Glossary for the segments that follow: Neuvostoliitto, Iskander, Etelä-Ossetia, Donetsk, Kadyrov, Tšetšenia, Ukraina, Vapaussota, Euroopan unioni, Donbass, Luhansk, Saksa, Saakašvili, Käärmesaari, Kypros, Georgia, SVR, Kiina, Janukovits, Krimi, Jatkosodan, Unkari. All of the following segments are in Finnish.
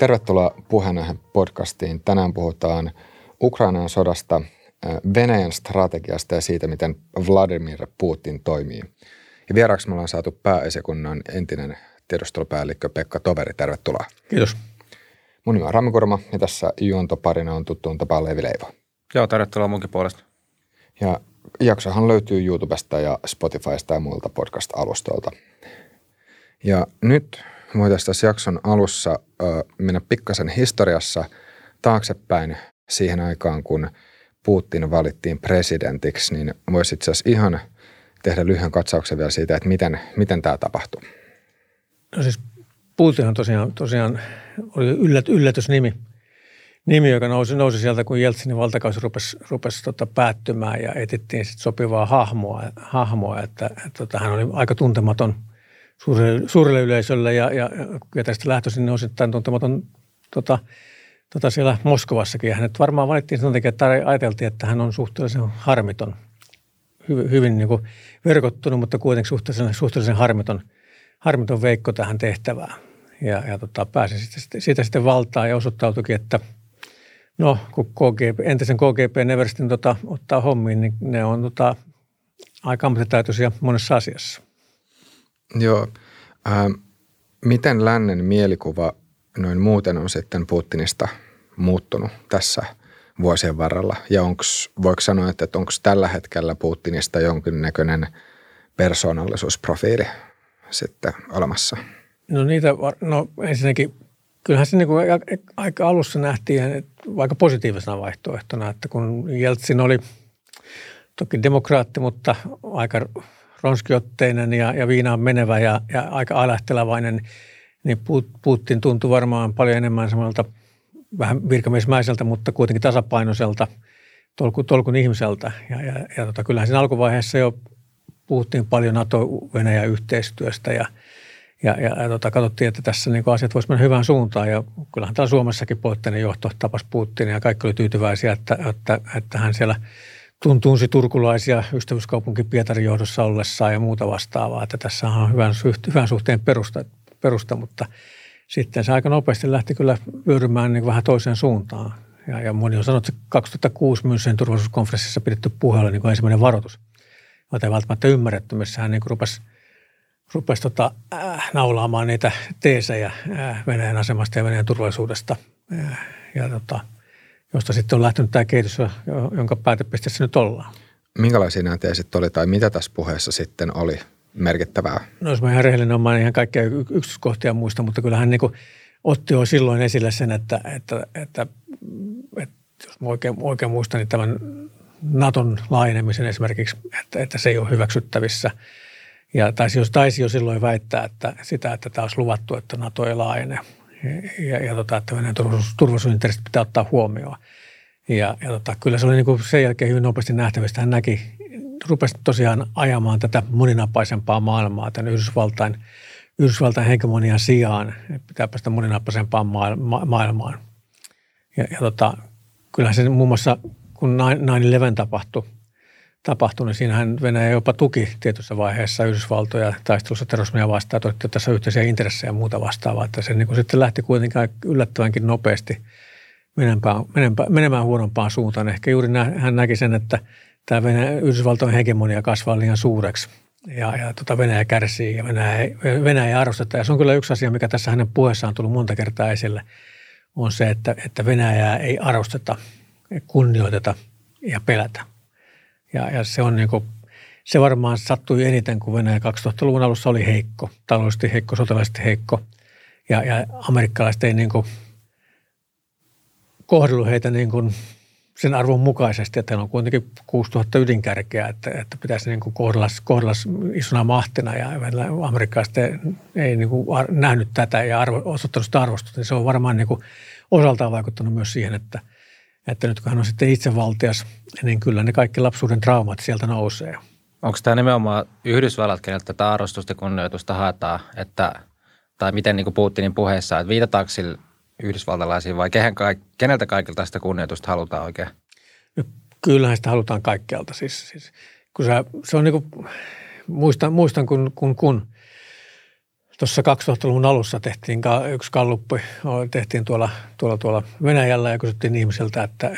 Tervetuloa Puheenaihen podcastiin. Tänään puhutaan Ukrainan sodasta, Venäjän strategiasta ja siitä, miten Vladimir Putin toimii. Ja vieraaksi me ollaan saatu pääesikunnan entinen tiedustelupäällikkö Pekka Toveri. Tervetuloa. Kiitos. Mun nimi on Rami Kurma ja tässä juontoparina on tuttuun tapaan Levi Leivo. Joo, tervetuloa munkin puolesta. Ja jaksohan löytyy YouTubesta ja Spotifysta ja muilta podcast-alustoilta. Ja nyt voitaisiin tässä jakson alussa mennä pikkasen historiassa taaksepäin siihen aikaan, kun Putin valittiin presidentiksi, niin voisi itse asiassa ihan tehdä lyhyen katsauksen vielä siitä, että miten tämä tapahtui. No siis Putinhan tosiaan oli yllätysnimi, joka nousi sieltä, kun Jeltsinin valtakausi rupesi päättymään ja etsittiin sitten sopivaa hahmoa, että hän oli aika tuntematon suurelle yleisölle ja tästä lähtöisin on sitten tuntematon siellä Moskovassakin. Hänet varmaan valittiin sen takia, että ajateltiin, että hän on suhteellisen harmiton, hyvin niin kuin verkottunut, mutta kuitenkin suhteellisen harmiton veikko tähän tehtävään. Ja pääsi siitä sitten valtaan ja osoittautuikin, että no kun entisen KGB:n everstin ottaa hommiin, niin ne on aika ammattitaitoisia monessa asiassa. Joo. Miten lännen mielikuva noin muuten on sitten Putinista muuttunut tässä vuosien varrella? Ja voiko sanoa, että onko tällä hetkellä Putinista jonkinnäköinen persoonallisuusprofiili sitten olemassa? No ensinnäkin kyllähän se niin kuin aika alussa nähtiin aika positiivisena vaihtoehtona, että kun Jeltsin oli toki demokraatti, mutta aika ronskiotteinen ja viinaan menevä ja aika älähteleväinen, niin Putin tuntui varmaan paljon enemmän samalta vähän virkamiesmäiseltä, mutta kuitenkin tasapainoiselta tolkun ihmiseltä. Ja kyllähän siinä alkuvaiheessa jo puhuttiin paljon NATO-Venäjä-yhteistyöstä ja katsottiin, että tässä niin asiat voisi mennä hyvään suuntaan. Ja kyllähän täällä Suomessakin poliittinen johto tapasi Putinia ja kaikki oli tyytyväisiä, että hän siellä tuntuunsi turkulaisia ystävyyskaupunki Pietarin johdossa ollessaan ja muuta vastaavaa, että tässä on hyvän suhteen perusta, mutta sitten se aika nopeasti lähti kyllä vyörymään niin vähän toiseen suuntaan. Ja moni on sanonut, että 2006 Mynoseen turvallisuuskonferenssissa pidetty puheella niin ensimmäinen varoitus. Mutta ei välttämättä ymmärretty, missä hän niin rupesi naulaamaan niitä teesejä Venäjän asemasta ja Venäjän turvallisuudesta josta sitten on lähtenyt tämä kehitys, jonka päätepisteessä nyt ollaan. Minkälaisia nämä teesit oli tai mitä tässä puheessa sitten oli merkittävää? No jos mä ihan rehellinen olen, mä en ihan kaikkia yksityiskohtia muista, mutta kyllähän niin otti jo silloin esille sen, että jos mä oikein muistan, niin tämän Naton laajenemisen esimerkiksi, että se ei ole hyväksyttävissä. Ja taisi jo silloin väittää että tämä olisi luvattu, että Nato ei laajene. Että Venäjän turvallisuusintressit pitää ottaa huomioon. Kyllä se oli niin kuin sen jälkeen hyvin nopeasti nähtävistä. Hän rupesi tosiaan ajamaan tätä moninapaisempaa maailmaa tämän Yhdysvaltain hegemonian sijaan. Pitää päästä moninapaisempaan maailmaan. Kyllähän se muun muassa, kun 9/11 tapahtui, niin siinähän Venäjä jopa tuki tietyssä vaiheessa Yhdysvaltoja taistelussa terrorismia vastaan, että tässä on yhteisiä intressejä ja muuta vastaavaa, että se niin sitten lähti kuitenkin yllättävänkin nopeasti menemään huonompaan suuntaan. Ehkä juuri hän näki sen, että tämä Yhdysvaltojen hegemonia kasvaa liian suureksi ja Venäjä kärsii ja Venäjä arvosteta. Ja se on kyllä yksi asia, mikä tässä hänen puheessaan on tullut monta kertaa esille, on se, että Venäjää ei arvosteta, kunnioiteta ja pelätä. Ja se on niin kuin, se varmaan sattui eniten, kun Venäjä 2000-luvun alussa oli heikko, taloudellisesti heikko, sotilaisesti heikko. Ja amerikkalaiset ei niin kuin kohdellut heitä niin kuin sen arvon mukaisesti, että heillä on kuitenkin 6000 ydinkärkeä, että pitäisi niin kuin kohdella isona mahtina. Ja amerikkalaiset ei niin kuin nähnyt tätä ja osoittanut sitä arvostusta. Se on varmaan niin kuin osaltaan vaikuttanut myös siihen, että nyt kun hän on sitten itsevaltias, niin kyllä ne kaikki lapsuuden traumat sieltä nousee. Onko tämä nimenomaan Yhdysvallat, keneltä tätä arvostusta kunnioitusta haetaan, tai miten niin kuin Putinin puheessa, että viitataanko sillä yhdysvaltalaisiin vai keneltä kaikilta sitä kunnioitusta halutaan oikein? No, kyllähän sitä halutaan kaikkialta. Siis, kun se on niin kuin, muistan kun Tuossa 2000-luvun alussa tehtiin yksi galluppi, tehtiin tuolla Venäjällä ja kysyttiin ihmisiltä, että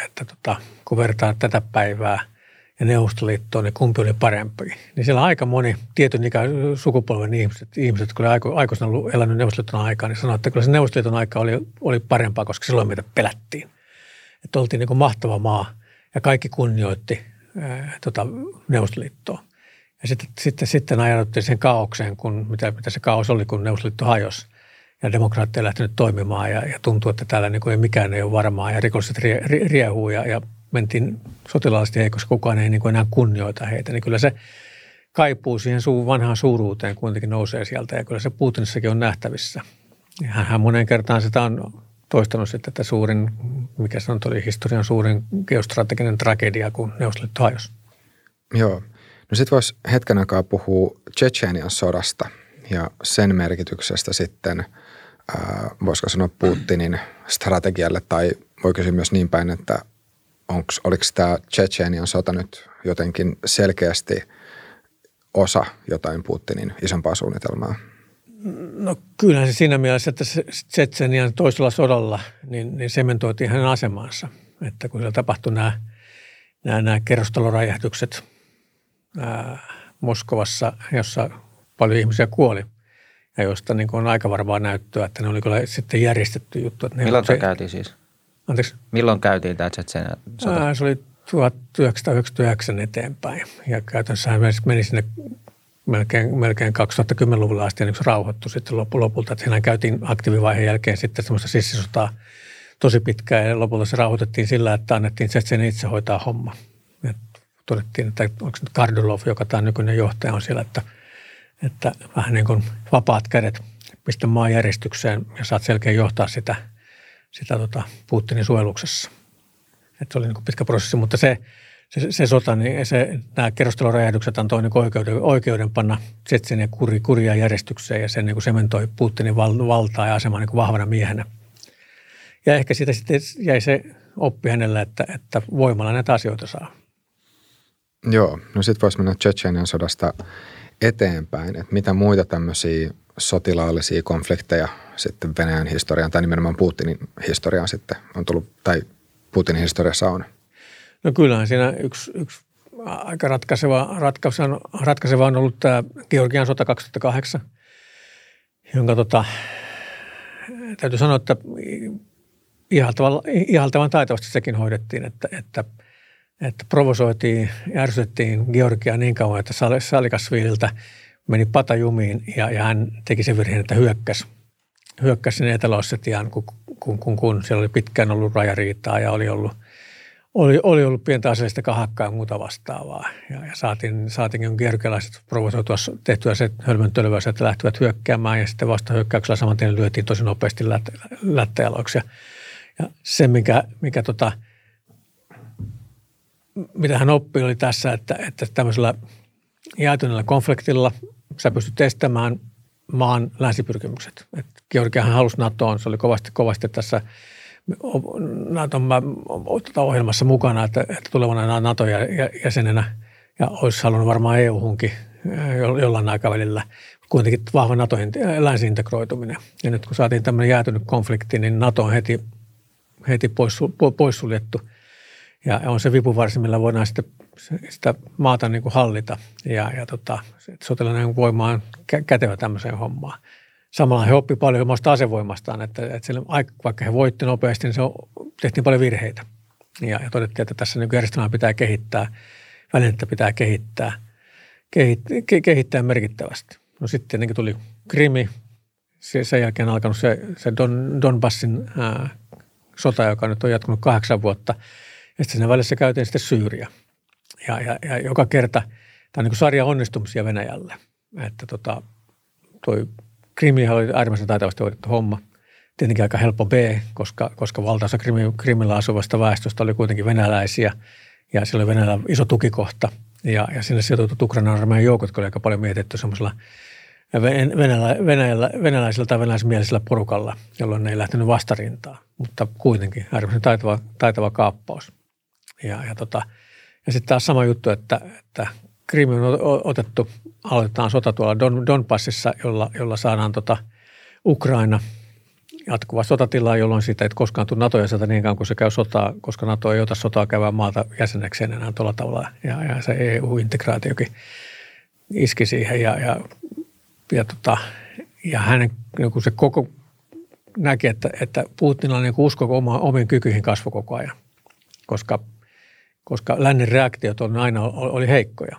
kun vertaan tätä päivää ja Neuvostoliittoon, niin kumpi oli parempi. Niin siellä aika moni tietyn ikäinen sukupolven ihmiset, jotka oli aikuisena elänyt Neuvostoliiton aikaa, niin sanoi, että kyllä se Neuvostoliiton aika oli parempaa, koska silloin meitä pelättiin. Että oltiin niin kuin mahtava maa ja kaikki kunnioitti Neuvostoliittoa. Ja sitten ajauduttiin sen kaaukseen, kun mitä se kaos oli, kun Neuvostoliitto hajosi ja demokraatti ei lähtenyt toimimaan ja tuntuu, että täällä niin kuin mikään ei ole varmaa ja rikolliset riehuu ja mentiin sotilaallisesti heikossa, kukaan ei niin kuin enää kunnioita heitä. Niin kyllä se kaipuu siihen vanhaan suuruuteen kuitenkin nousee sieltä ja kyllä se Putinissakin on nähtävissä. Hän monen kertaan sitä on toistanut sitten, että suurin, mikä se oli historian suurin geostrateginen tragedia, kun Neuvostoliitto hajosi. Joo. No sitten voisi hetken aikaa puhua Tšetšenian sodasta ja sen merkityksestä sitten, voisiko sanoa Putinin strategialle, tai voi kysyä myös niin päin, että oliko tämä Tšetšenian sota nyt jotenkin selkeästi osa jotain Putinin isompaa suunnitelmaa? No kyllähän se siinä mielessä, että Tšetšenian toisella sodalla niin sementoitiin hänen asemansa, että kun siellä tapahtui nämä kerrostaloräjähdykset Moskovassa, jossa paljon ihmisiä kuoli ja josta niin on aika varmaa näyttöä, että ne oli kyllä sitten järjestetty juttu. Että milloin se käytiin siis? Anteeksi? Milloin käytiin tämä Tšetšenian sota? Se oli 1999 eteenpäin ja käytännössä meni sinne melkein 2010-luvulla asti, niin se rauhoittui sitten lopulta. Että siinä käytiin aktiivivaiheen jälkeen sitten semmoista sissisotaa tosi pitkään ja lopulta se rauhoitettiin sillä, että annettiin Tšetšenin itse hoitaa homma. Todettiin, että onko nyt Kadyrov, joka tämä nykyinen johtaja on siellä, että vähän niin kuin vapaat kädet, pistä maan järjestykseen ja saat selkeä johtaa sitä Putinin suojeluksessa. Että se oli niin kuin pitkä prosessi, mutta se sota, niin nämä kerrostaloräjähdykset antoi niin oikeuden panna Tšetšenian kuria järjestykseen ja se niin kuin sementoi Putinin valtaa ja asemaa niin kuin vahvana miehenä. Ja ehkä siitä sitten jäi se oppi hänelle, että voimalla näitä asioita saa. Joo, no sitten voisi mennä Tšetšenian sodasta eteenpäin, että mitä muita tämmöisiä sotilaallisia konflikteja sitten Venäjän historiaan tai nimenomaan Putinin historiaan sitten on tullut, tai Putinin historiassa on? No kyllähän siinä yksi aika ratkaiseva on ollut tämä Georgian sota 2008, jonka täytyy sanoa, että ihaltavan taitavasti sekin hoidettiin, että provosoitiin ja ärsytettiin Georgiaa niin kauan, että Saakašvililtä meni pata jumiin ja hän teki sen virheen, että hyökkäsi sinne Etelä-Ossetiaan, kun siellä oli pitkään ollut rajariitaa ja oli ollut pientä aseellista kahakkaa ja muuta vastaavaa. Ja saatiin georgialaiset provosoitua tehtyä se hölmöntölväys, että lähtivät hyökkäämään ja sitten vastahyökkäyksellä saman tien lyötiin tosi nopeasti lättäjäloiksi. Ja se, mitä hän oppi oli tässä, että tämmöisellä jäätyneellä konfliktilla sä pystyt estämään maan länsipyrkimykset. Georgiahan halusi NATOon, se oli kovasti tässä NATOn ohjelmassa mukana, että tulevana NATO-jäsenenä ja olisi halunnut varmaan EU-hunkin jollain aikavälillä, kuitenkin vahva NATO-länsi-integroituminen. Ja nyt kun saatiin tämmöinen jäätynyt konflikti, niin NATO on heti poissuljettu. Ja on se vipuvarsi, millä voidaan sitä maata niin kuin hallita ja sotilainen voima on kätevä tämmöiseen hommaan. Samalla he oppivat paljon omasta asevoimastaan, että sillä, vaikka he voitti nopeasti, niin tehtiin paljon virheitä. Ja todettiin, että tässä niin kuin järjestelmää pitää kehittää, välinettä pitää kehittää merkittävästi. No sitten tietenkin tuli Krimi, sen jälkeen alkanut se Donbassin sota, joka nyt on jatkunut 8 vuotta. Ja sitten siinä välissä käytiin sitten Syyria. Ja joka kerta, tämä on niin kuin sarja onnistumisia Venäjälle. Että toi Krimihän oli äärimmäisen taitavasti hoidettu homma. Tietenkin aika helppo B, koska valtaosa Krimillä asuvasta väestöstä oli kuitenkin venäläisiä. Ja siellä oli Venäjällä iso tukikohta. Ja sinne sijoitutut Ukrainan armeijan joukot, jotka oli aika paljon mietitty semmoisella venäläisellä tai venäläismielisellä porukalla, jolloin ne ei lähtenyt vastarintaan. Mutta kuitenkin äärimmäisen taitava kaappaus. Ja sitten taas sama juttu, että Krimi on otettu, aloitetaan sota tuolla Donbassissa, jolla saadaan Ukraina jatkuva sotatila, jolloin siitä ei koskaan tule NATO-jäsentä niin kauan, kun se käy sotaa, koska NATO ei ota sotaa käyvää maata jäsenekseen enää tuolla tavalla. Ja se EU-integraatiokin iski siihen ja hänen niin kuin se koko näki, että Putinilla niin kuin usko omiin kykyihin kasvoi koko ajan, koska lännen reaktiot on aina oli heikkoja.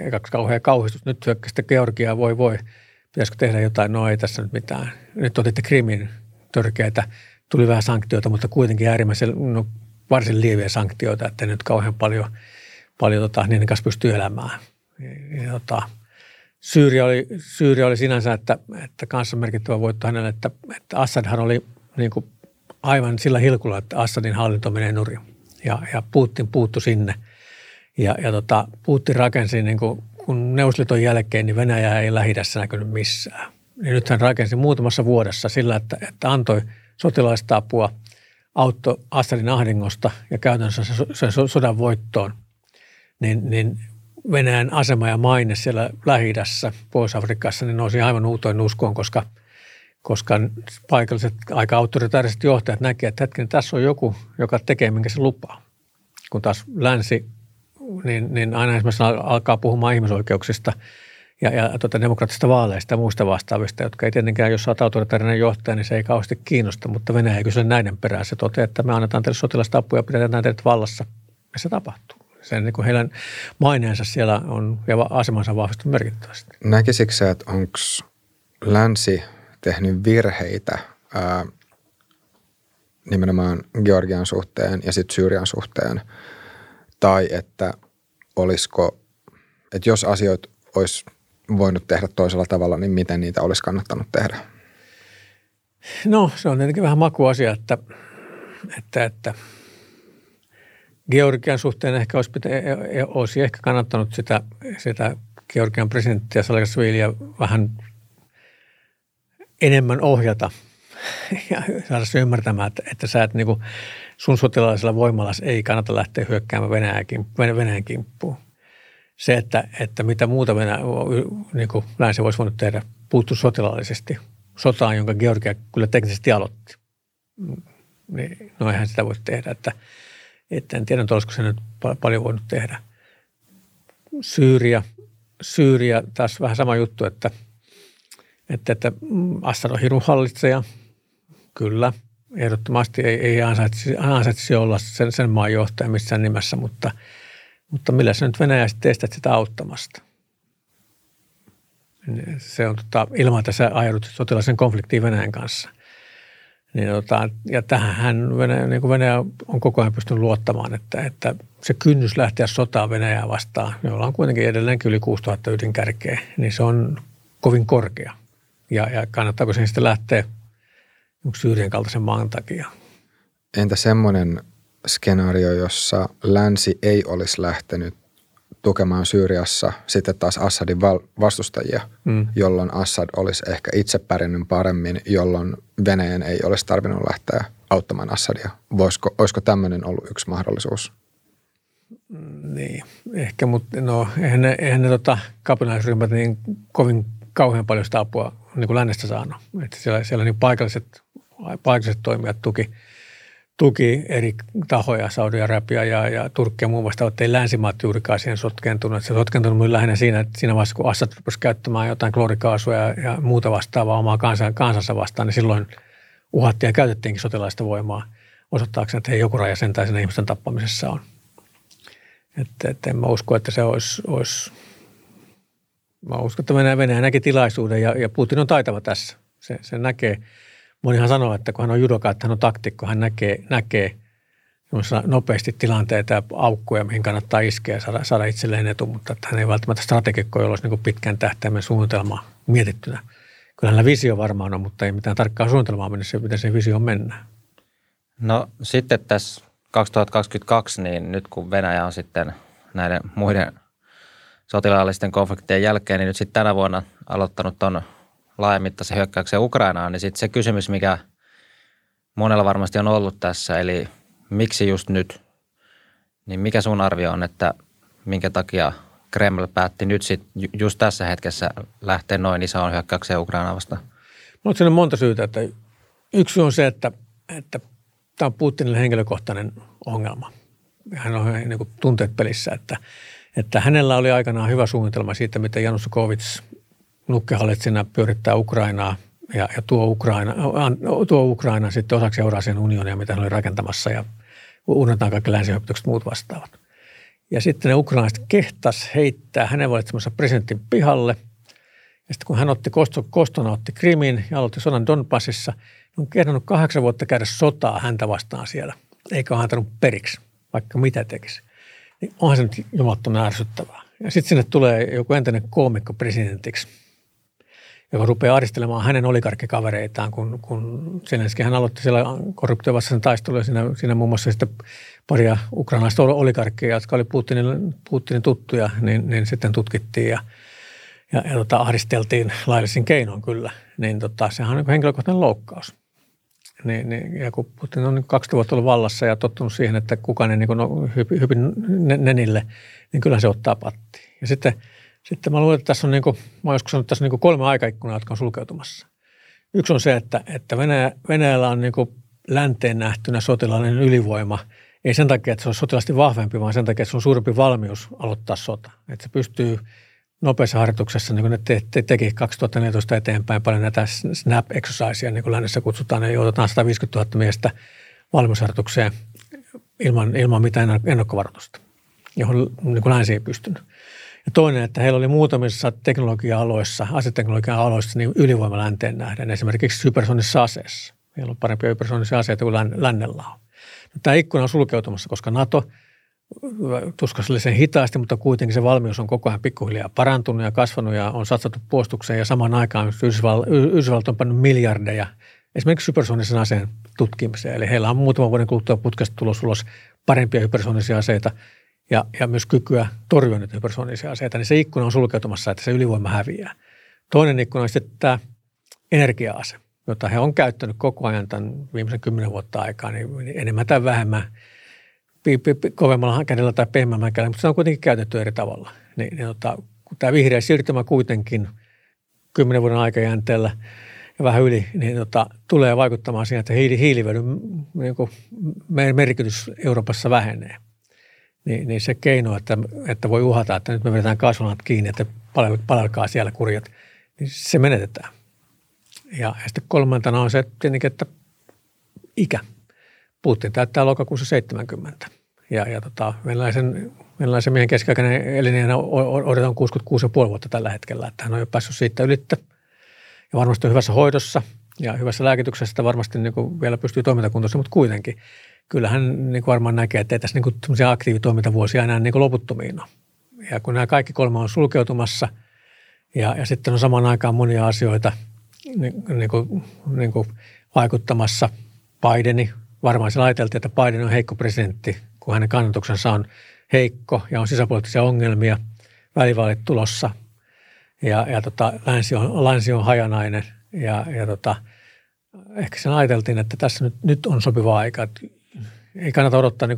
Eikäks kauhea kauhistus, nyt hyökkästä Georgiaa, voi, pitäisikö tehdä jotain, no ei tässä nyt mitään. Nyt otitte Krimin, törkeitä, tuli vähän sanktioita, mutta kuitenkin äärimmäisen, varsin lieviä sanktioita, että nyt kauhean paljon niiden kanssa pystyy elämään. Syyria oli sinänsä, että kanssa merkittävä voitto hänelle, että Assadhan oli niin kuin aivan sillä hilkulla, että Assadin hallinto menee nurin. Ja Putin puuttui sinne. Ja Putin rakensi, niin kun Neuvostoliiton jälkeen, niin Venäjä ei Lähi-idässä näkynyt missään. Niin nyt hän rakensi muutamassa vuodessa sillä, että antoi sotilaista apua, auttoi Assadin ahdingosta ja käytännössä sen sodan voittoon. Niin Venäjän asema ja maine siellä Lähi-idässä, Pohjois-Afrikassa, niin nousi aivan uuteen uskoon, koska paikalliset aika autoritaariset johtajat näkivät, että hetkinen, tässä on joku, joka tekee, minkä se lupaa. Kun taas länsi, niin aina esimerkiksi alkaa puhumaan ihmisoikeuksista ja demokraattisista vaaleista ja muista vastaavista, jotka ei tietenkään, jos olet autoritaarinen johtaja, niin se ei kauheasti kiinnosta, mutta Venäjä ei kysy näiden perään. Se toteaa, että me annetaan teille sotilaista apua ja pidetään teidät vallassa, ja se tapahtuu. Sen niin kuin heidän maineensa siellä on ja asemansa vahvistunut merkittävästi. Näkisikö sä, että onko länsi tehnyt virheitä nimenomaan Georgian suhteen ja sitten Syyrian suhteen? Tai että olisiko, että jos asioita olisi voinut tehdä toisella tavalla, niin miten niitä olisi kannattanut tehdä? No, se on tietenkin vähän makuasia, että Georgian suhteen ehkä olisi kannattanut sitä Georgian presidenttiä Saakašviliä vähän enemmän ohjata ja saada se ymmärtämään, että sä et niin kuin sun sotilaallisella voimalla ei kannata lähteä hyökkäämään Venäjän kimppuun. Se, että mitä muuta niin kuin länsi voisi voinut tehdä, puuttua sotilaallisesti sotaan, jonka Georgia kyllä teknisesti aloitti. No eihän sitä voi tehdä, että en tiedä, olisiko se nyt paljon voinut tehdä. Syyria taas vähän sama juttu, että Assad on hirun hallitseja, kyllä. Ehdottomasti ei ansaitsisi olla sen maan johtaja missään nimessä, mutta millä sä nyt Venäjä sitten estät sitä auttamasta? Se on ilman, että sä ajaudut sotilaisen konfliktiin Venäjän kanssa. Ja tähän Venäjä on koko ajan pystynyt luottamaan, että se kynnys lähteä sotaan Venäjää vastaan, jolla on kuitenkin edelleenkin yli 6000 ydinkärkeä, niin se on kovin korkea. Ja kannattaako sen sitten lähteä Syyrien kaltaisen maan takia? Entä semmoinen skenaario, jossa länsi ei olisi lähtenyt tukemaan Syyriassa sitten taas Assadin vastustajia, jolloin Assad olisi ehkä itse pärjännyt paremmin, jolloin Venäjän ei olisi tarvinnut lähteä auttamaan Assadia. Olisiko tämmöinen ollut yksi mahdollisuus? Niin, ehkä, mutta eihän ne kapinaisryhmät niin kauhean paljon sitä apua niin kuin lännestä saanut. Että siellä niin paikalliset toimijat tuki eri tahoja, Saudi-Arabia ja Turkkia muun muassa, että ei länsimaat juurikaan siihen sotkentunut. Se sotkentunut myös lähinnä siinä vaiheessa, kun Assad rupesi käyttämään jotain kloorikaasua ja muuta vastaavaa omaa kansansa vastaan, niin silloin uhattiin ja käytettiinkin sotilaista voimaa osoittaakseen, että hei, joku raja sentään siinä ihmisten tappamisessa on. Että en mä usko, että se olisi... Mä uskon, että Venäjä näkee tilaisuuden ja Putin on taitava tässä. Se näkee, monihan sanoo, että kun hän on judoka, että hän on taktikko, hän näkee nopeasti tilanteita ja aukkoja, mihin kannattaa iskeä ja saada itselleen etu, mutta että hän ei välttämättä strategikko, jolla olisi niin kuin pitkän tähtäimen suunnitelmaa mietittynä. Kyllä hänellä visio varmaan on, mutta ei mitään tarkkaa suunnitelmaa mennessä, miten se visio mennään. No sitten tässä 2022, niin nyt kun Venäjä on sitten näiden muiden sotilaallisten konfliktien jälkeen, niin nyt sitten tänä vuonna aloittanut tuon laajamittaisen hyökkäyksen Ukrainaan, niin sitten se kysymys, mikä monella varmasti on ollut tässä, eli miksi just nyt, niin mikä sun arvio on, että minkä takia Kreml päätti nyt sitten just tässä hetkessä lähteä noin isoon hyökkäykseen Ukrainaa vastaan? Mutta siinä on monta syytä. Että yksi on se, että tämä on Putinille henkilökohtainen ongelma. Hän on niin kuin tunteet pelissä, että hänellä oli aikanaan hyvä suunnitelma siitä, miten Janukovits nukkehallitsijana pyörittää Ukrainaa ja tuo Ukraina sitten osaksi Eurasian unionia, mitä hän oli rakentamassa ja unohdetaan kaikki länsihyökkäykset muut vastaavat. Ja sitten ne ukrainaiset kehtas heittää hänen valitsemansa presidentin pihalle. Ja sitten kun hän otti kostona Krimin ja aloitti sodan Donbassissa, on kehdannut 8 vuotta käydä sotaa häntä vastaan siellä, eikä ole antanut periksi, vaikka mitä tekisi. Niin onhan se nyt jumalattoman ärsyttävää. Ja sitten sinne tulee joku entinen koomikko presidentiksi, joka rupeaa aristelemaan hänen oligarkkikavereitaan, kun Zelenski hän aloitti siellä korruptiovastaisen taistelun, ja siinä muun muassa sitten paria ukrainalaista oligarkkia, jotka oli Putinin tuttuja, niin sitten tutkittiin ja ahdisteltiin laillisin keinoin kyllä. Niin sehän on henkilökohtainen loukkaus. Ja kun Putin on 20 vuotta ollut vallassa ja tottunut siihen, että kukaan ei hypi nenille, niin kyllä se ottaa pattiin. Ja sitten mä luulen, että tässä on, mä joskus sanonut, että tässä on 3 aikaikkunaa, jotka on sulkeutumassa. Yksi on se, että Venäjällä on länteen nähtynä sotilaallinen ylivoima. Ei sen takia, että se on sotilaasti vahvempi, vaan sen takia, että se on suurempi valmius aloittaa sota. Että se pystyy nopeassa harjoituksessa, niin kuin ne teki 2014 eteenpäin paljon näitä snap-exerciseja, niin kuin lännessä kutsutaan, ja joudutaan 150 000 miestä valmiusharjoitukseen ilman mitään ennakkovaroitusta, johon niin kuin länsi ei pystynyt. Ja toinen, että heillä oli muutamissa teknologia-aloissa, aseteknologia-aloissa niin ylivoima länteen nähden, esimerkiksi hypersonisissa aseissa. Heillä on parempia hypersonisissa aseita kuin lännellä on. Tämä ikkuna on sulkeutumassa, koska NATO tuskallisen hitaasti, mutta kuitenkin se valmius on koko ajan pikkuhiljaa parantunut ja kasvanut ja on satsattu puolustukseen ja samaan aikaan Yhdysvallat on pannut miljardeja esimerkiksi hypersoonisen aseen tutkimiseen. Eli heillä on muutaman vuoden kuluttua putkesta tulos ulos parempia hypersoonisia aseita ja myös kykyä torjua niitä hypersoonisia aseita, niin se ikkuna on sulkeutumassa, että se ylivoima häviää. Toinen ikkuna on sitten tämä energia-ase, jota he on käyttänyt koko ajan tämän viimeisen 10 vuotta aikaa, niin enemmän tai vähemmän kovemmalla kädellä tai pehmeämmällä kädellä, mutta se on kuitenkin käytetty eri tavalla. Tämä vihreä siirtymä kuitenkin 10 vuoden aikajänteellä ja vähän yli, niin tulee vaikuttamaan siihen, että hiilivedyn merkitys Euroopassa vähenee. Niin se keino, että voi uhata, että nyt me vedetään kaasulanat kiinni, että palelkaa siellä kurjat, niin se menetetään. Ja sitten kolmantena on se tietenkin, että ikä. Putin täyttää lokakuussa 70. Venäläisen miehen keskiaikainen elinjänä odotetaan 66,5 vuotta tällä hetkellä, että hän on jo päässyt siitä ylittä. Ja varmasti on hyvässä hoidossa ja hyvässä lääkityksessä, varmasti vielä pystyy toimintakuntoisen, mutta kuitenkin. Kyllähän varmaan näkee, että ei tässä sellaisia aktiivitoimintavuosia enää loputtomiin ole. Ja kun nämä kaikki 3 on sulkeutumassa ja sitten on samaan aikaan monia asioita vaikuttamassa Bideni. Varmaan se ajateltiin, että Biden on heikko presidentti, kun hänen kannatuksensa on heikko ja on sisäpoliittisia ongelmia, välivaalit tulossa ja länsi on hajanainen ja ehkä sen ajateltiin, että tässä nyt on sopiva aika. Että ei kannata odottaa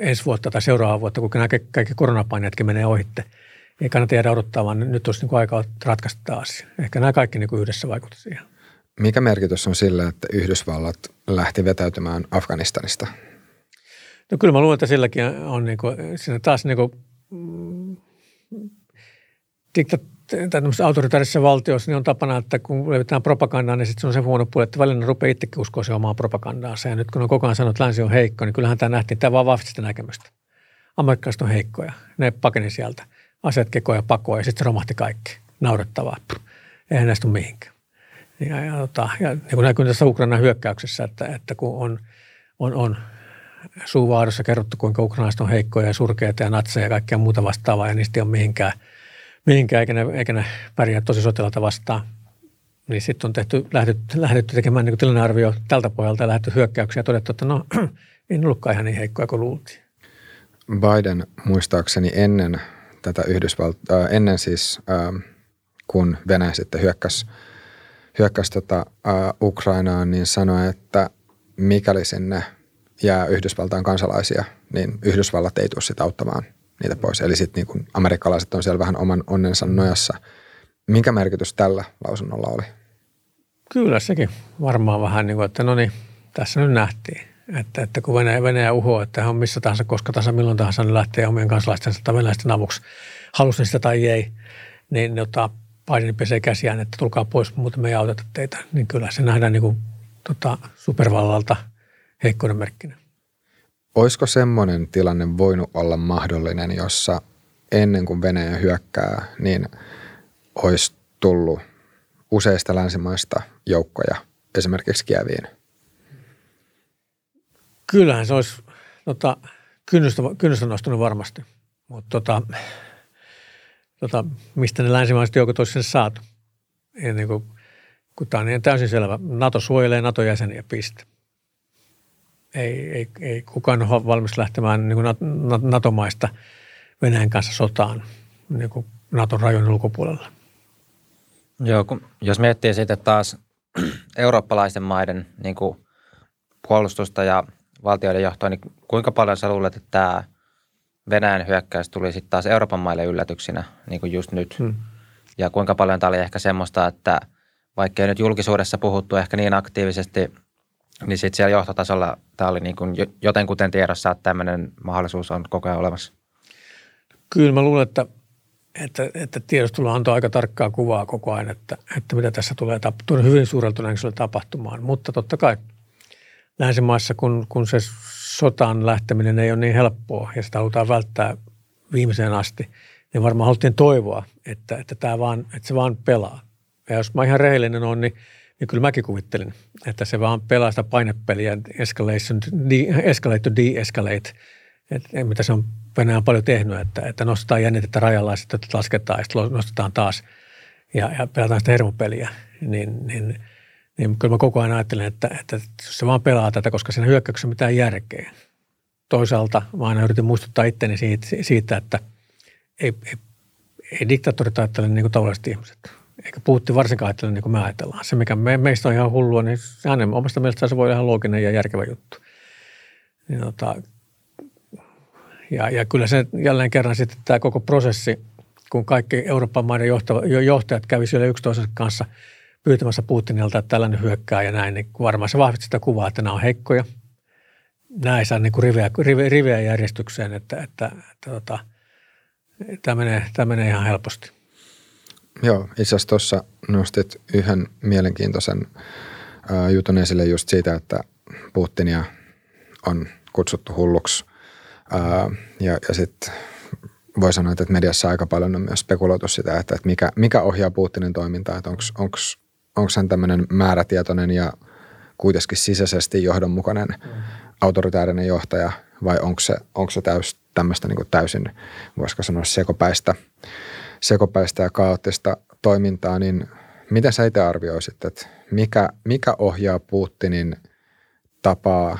ensi vuotta tai seuraavaa vuotta, kun nämä kaikki koronapaineetkin menee ohitte. Ei kannata jäädä odottaa, vaan nyt olisi aika ratkaista tämä asia. Ehkä nämä kaikki yhdessä vaikuttavat siihen. Mikä merkitys on sillä, että Yhdysvallat lähti vetäytymään Afganistanista? No kyllä mä luulen, että silläkin on siinä taas autoritaarisissa valtioissa niin on tapana, että kun levitetään propagandaa, niin sitten se on se huono puoli, että välillä rupeaa itsekin uskoa se omaa propagandaansa. Ja nyt kun on koko ajan sanonut, että länsi on heikko, niin kyllähän tämä nähtiin, tämä vaan vahvisti sitä näkemystä. Amerikkalaiset on heikkoja, ne pakeni sieltä, aseet kekoja pakoa ja sitten se romahti kaikki, naurettavaa, eihän näistä ole mihinkään. Ja niin kuin näkyy tässä Ukrainan hyökkäyksessä, että kun on suuvaadossa kerrottu, kuinka ukrainalaiset on heikkoja ja surkeita ja natseja ja kaikkea muuta vastaavaa, ja niistä ei ole mihinkään eikä ne pärjää tosi sotilaita vastaan, niin sitten on lähdetty tekemään tilannearvio tältä pohjalta ja lähdetty hyökkäyksiä ja todettu, että no ei ollutkaan ihan niin heikkoja kuin luultiin. Biden muistaakseni ennen tätä kun Venäjä sitten hyökkäsi Ukrainaan, niin sanoi, että mikäli sinne jää Yhdysvaltain kansalaisia, niin Yhdysvallat ei tule sitä auttamaan niitä pois. Eli sitten niin amerikkalaiset on siellä vähän oman onnensa nojassa. Minkä merkitys tällä lausunnolla oli? Kyllä sekin varmaan vähän niin kuin, että no niin, tässä nyt nähtiin. Että kun Venäjä uhoaa, että hän on missä tahansa, koska tahansa, milloin tahansa, niin lähtee omien kansalaistensa tai venäläisten avuksi, halusin sitä tai ei, niin Biden pesee käsiään, että tulkaa pois, muuten me ei auteta teitä. Niin kyllä se nähdään niin kuin, supervallalta heikkoinen merkkinä. Olisiko semmoinen tilanne voinut olla mahdollinen, jossa ennen kuin Venäjä hyökkää, niin olisi tullut useista länsimaista joukkoja esimerkiksi Kieviin? Kyllähän se olisi, kynnystä nostunut varmasti, mutta mistä ne länsimaiset joukot olisi sen saatu? Ennen kuin, kun tämä on niin täysin selvä, NATO suojelee NATO-jäseniä, piste. Ei kukaan ole valmis lähtemään niin NATO-maista Venäjän kanssa sotaan niin kuin NATOn rajojen ulkopuolella. Joo, jos miettii sitten taas eurooppalaisten maiden niin kuin puolustusta ja valtioiden johtoa, niin kuinka paljon sä luulet, että tämä Venäjän hyökkäys tuli sitten taas Euroopan maille yllätyksinä niin kuin just nyt? Hmm. Ja kuinka paljon tämä oli ehkä semmoista, että vaikka ei nyt julkisuudessa puhuttu ehkä niin aktiivisesti, niin sitten siellä johtotasolla tämä oli niin kuin jotenkuten tiedossa, että tämmöinen mahdollisuus on koko ajan olemassa. Kyllä mä luulen, että tiedostulla antoi aika tarkkaa kuvaa koko ajan, että mitä tässä tulee tapahtumaan, hyvin suurelta näköisellä tapahtumaan. Mutta totta kai länsimaissa, kun se sotaan lähteminen ei ole niin helppoa ja sitä halutaan välttää viimeiseen asti, niin varmaan haluttiin toivoa, että se vaan pelaa. Ja jos mä ihan rehellinen olen, niin kyllä mäkin kuvittelin, että se vaan pelaa sitä painepeliä, escalate to de-escalate, että mitä se on Venäjän paljon tehnyt, että nostetaan jännitettä rajalla ja sitten lasketaan ja sitten nostetaan taas ja pelataan sitä hermopeliä. Niin kyllä mä koko ajan ajattelen, että se vaan pelaa tätä, koska siinä hyökkäyksessä ei mitään järkeä. Toisaalta mä aina yritin muistuttaa itteni siitä että ei diktaattorit ajattele niin kuin tavalliset ihmiset. Eikä Putin varsinkaan ajattele niin kuin me ajatellaan. Se, mikä meistä on ihan hullua, niin hänen omasta mielestään se voi olla ihan looginen ja järkevä juttu. Niin, ja kyllä se jälleen kerran sitten tämä koko prosessi, kun kaikki Euroopan maiden johtajat kävi siellä yksi toisensa kanssa pyytämässä Putinilta, että tällainen hyökkää ja näin, niin varmaan se vahvisti sitä kuvaa, että nämä on heikkoja. Nämä ei saa niin kuin riveä järjestykseen, että tämä menee ihan helposti. Joo, itse asiassa tuossa nostit yhden mielenkiintoisen jutun esille just siitä, että Putinia on kutsuttu hulluksi. Ja sitten voi sanoa, että mediassa aika paljon on myös spekuloitu sitä, että mikä ohjaa Putinin toimintaa, että onko hän tämmöinen määrätietoinen ja kuitenkin sisäisesti johdonmukainen autoritäärinen johtaja vai onko se tämmöistä niin kuin täysin, voisiko sanoa sekopäistä ja kaoottista toimintaa, niin mitä sä itse arvioisit, että mikä ohjaa Putinin tapaa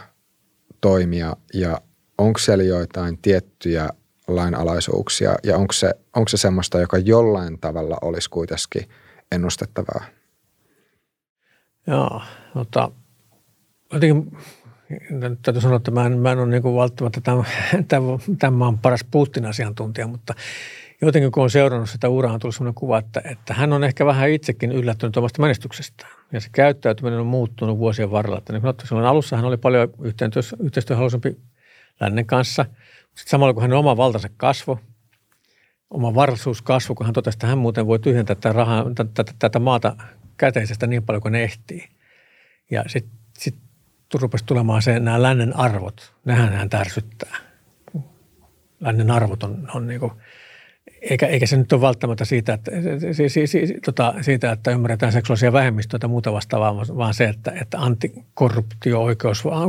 toimia ja onko siellä joitain tiettyjä lainalaisuuksia ja onko se semmoista, joka jollain tavalla olisi kuitenkin ennustettavaa? Joo, jotenkin täytyy sanoa, että mä en ole niin kuin välttämättä tämän maan paras Putin-asiantuntija, mutta jotenkin kun on seurannut sitä uraa, on tullut sellainen kuva, että hän on ehkä vähän itsekin yllättynyt omasta menestyksestään. Ja se käyttäytyminen on muuttunut vuosien varrella. Että niin kuin silloin alussa hän oli paljon yhteistyöhaluisempi lännen kanssa. Sitten samalla kun hänen oma valtansa kasvoi, oma varallisuus kasvoi, kun hän totesi, että hän muuten voi tyhjentää tätä maata käteisestä niin paljon kuin ne ehtii. Ja sitten rupesi tulemaan nämä lännen arvot. Nehän hän tärsyttää. Lännen arvot on niin kuin, eikä se nyt ole välttämättä siitä, että ymmärretään seksuaalisia vähemmistöitä ja muuta vastaavaa, vaan se, että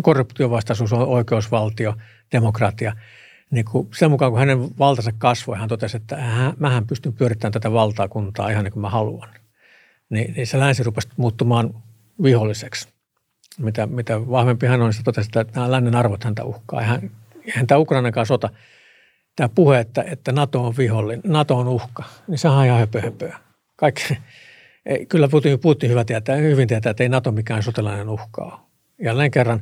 korruptiovastaisuus on oikeusvaltio, demokratia. Niin kun, sen mukaan, kun hänen valtansa kasvoi, hän totesi, että mähän pystyn pyörittämään tätä valtakuntaa ihan niin kuin mä haluan. Niin se länsi rupesi muuttumaan viholliseksi. Mitä vahvempi hän on, niin se totesi, että nämä lännen arvot häntä uhkaa. Eihän tämä Ukrainankaan sota. Tämä puhe, että NATO on vihollinen, NATO on uhka, niin sehän on ihan höpö-höpöä. Kyllä Putin hyvin tietää, että ei NATO mikään sotilainen uhkaa. Jälleen kerran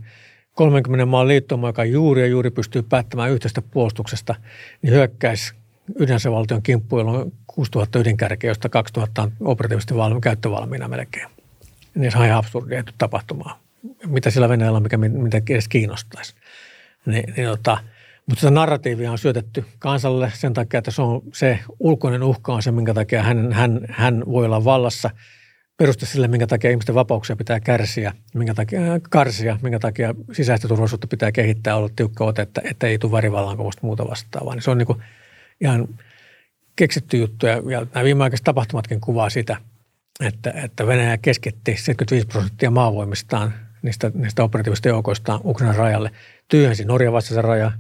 30 maan liittoma, joka juuri pystyy päättämään yhteistä puolustuksesta, niin hyökkäisi ydinasevaltion kimppuun, jolloin 6000 ydinkärkeä, josta 2000 on operatiivisesti käyttövalmiina melkein. Niin se on ihan absurdia tapahtumaa. Mitä sillä Venäjällä on, mitä edes kiinnostaisi. Mutta sitä narratiivia on syötetty kansalle sen takia, että se ulkoinen uhka on se, minkä takia hän voi olla vallassa. Peruste sille, minkä takia ihmisten vapauksia pitää karsia, minkä takia sisäistä turvallisuutta pitää kehittää, olla tiukka ote, että ei tule värivallankumousta muuta vastaavaa. Niin se on niin kuin ihan keksitty juttu ja nämä viimeaikaiset tapahtumatkin kuvaa sitä, että Venäjä keskitti 75% maavoimistaan niistä operatiivisista joukoistaan Ukrainan rajalle. Tyhjensi Norjan vastaisen raja,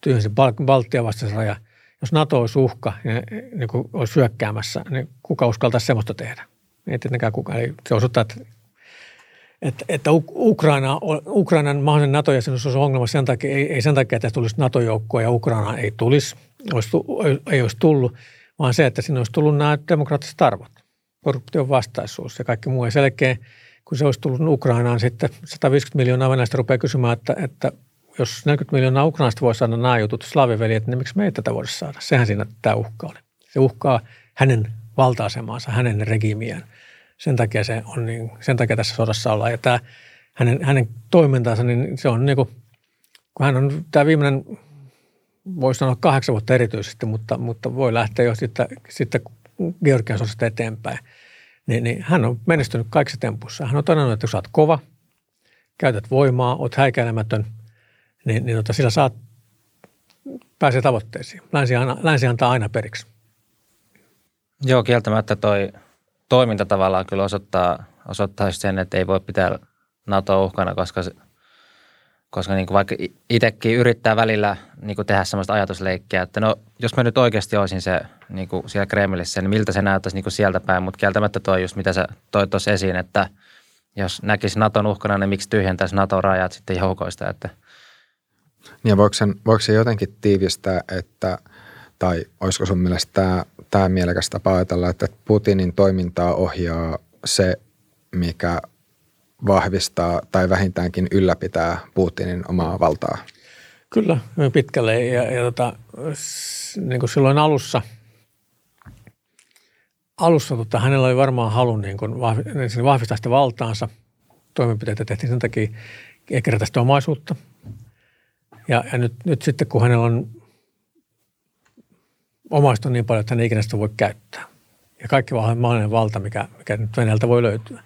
tyhjensi Baltian vastaisen raja. Jos NATO olisi uhka ja niin kuin olisi syökkäämässä, niin kuka uskaltaisi sellaista tehdä? Ei tietenkään kukaan. Eli se osoittaa, että Ukrainan mahdollinen NATO-jäsenyys olisi ongelma sen takia, ei sen takia, että tulisi NATO-joukkoa ja Ukraina ei tulisi, ei olisi tullut, vaan se, että siinä olisi tullut nämä demokraattiset arvot, korruption vastaisuus ja kaikki muu. Ja selkeä, kun se olisi tullut Ukrainaan, sitten 150 miljoonaa venäläistä rupeaa kysymään, että jos 40 miljoonaa Ukrainasta voi saada nämä jutut slaaviveljet, niin miksi me ei tätä voida saada? Sehän siinä tämä uhka oli. Se uhkaa hänen valta-asemaansa, hänen regiimiään. Sen takia tässä sodassa ollaan. Ja tämä hänen toimintansa, niin se on niin kuin, kun hän on tämä viimeinen, voisi sanoa 8 vuotta erityisesti, mutta voi lähteä jo sitten Georgian sodasta eteenpäin. Niin hän on menestynyt kaikissa tempuissa. Hän on todennut, että jos olet kova, käytät voimaa, olet häikäilemätön, niin sillä pääsee tavoitteisiin. Länsi antaa aina periksi. Joo, kieltämättä toi toiminta tavallaan kyllä osoittaa sen, että ei voi pitää NATOa uhkana, koska niin kuin vaikka itsekin yrittää välillä niin kuin tehdä semmoista ajatusleikkiä, että no jos mä nyt oikeasti olisin se niin kuin siellä Kremlissä, niin miltä se näyttäisi niin kuin sieltä päin, mutta kieltämättä toi just mitä sä toit tuossa esiin, että jos näkisi NATOn uhkana, niin miksi tyhjentäisi NATOn rajat sitten joukoista, että. Niin ja voiko se jotenkin tiivistää, että tai olisiko sun mielestä tämä mielekäs tapa ajatella, että Putinin toimintaa ohjaa se, mikä vahvistaa tai vähintäänkin ylläpitää Putinin omaa valtaa? Kyllä, hyvin pitkälle. Ja niin kuin silloin alussa hänellä oli varmaan halu niin kuin vahvistaa sitä valtaansa. Toimenpiteitä tehtiin sen takia, ei kerätä sitä omaisuutta. Ja nyt sitten, kun hänellä on omaista on niin paljon, että hän ei ikinä sitä voi käyttää. Ja kaikki mahdollinen valta, mikä nyt Venäjältä voi löytyä.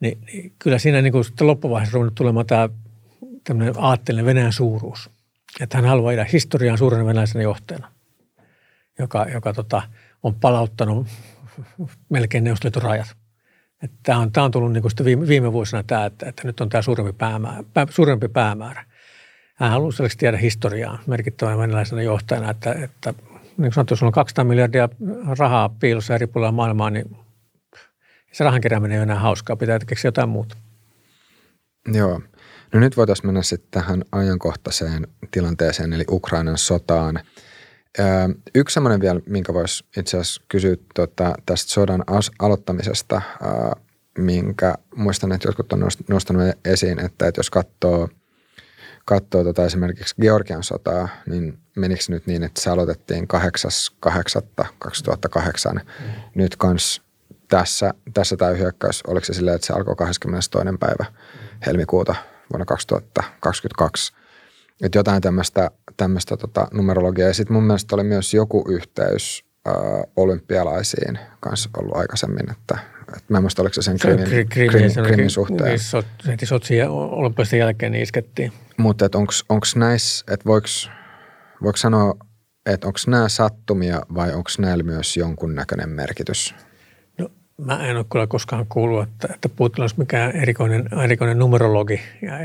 Niin kyllä siinä niin kuin sitten loppuvaiheessa ruvennut tulemaan tämä tämmöinen aatteellinen Venäjän suuruus. Että hän haluaa jäädä historiaan suurena venäläisenä johtajana, joka on palauttanut melkein Neuvostoliiton rajat. Että tämä on tullut niin kuin sitten viime vuosina tämä, että nyt on tämä suurempi päämäärä. Hän haluaa selvästi jäädä historiaan merkittävänä venäläisenä johtajana, että niin kuin sanottu, jos on 200 miljardia rahaa piilossa eri puolilla maailmaa, niin se rahan kerääminen ei ole enää hauskaa. Pitää keksiä jotain muuta. Joo. No nyt voitaisiin mennä sitten tähän ajankohtaiseen tilanteeseen, eli Ukrainan sotaan. Yksi semmoinen vielä, minkä voisi itse asiassa kysyä tästä sodan aloittamisesta, minkä muistan, että jotkut on nostanut esiin, että jos katsoo esimerkiksi Georgian sotaa, niin menikö nyt niin, että se aloitettiin 8.8.2008. Nyt kans tässä tämä hyökkäys, oliko se silleen, että se alkoi 22. päivä helmikuuta vuonna 2022. Että jotain tämmöistä numerologiaa. Ja sitten mun mielestä oli myös joku yhteys olympialaisiin kanssa ollut aikaisemmin, että mä en muista, oliko se sen Krimin suhteen. Heti Sotsin olympialaisten jälkeen niin iskettiin. Mutta onko näissä, että voiko sanoa, että onko nämä sattumia vai onko näillä myös jonkunnäköinen merkitys? No mä en ole kyllä koskaan kuullut, että Putin olisi mikään erikoinen numerologi ja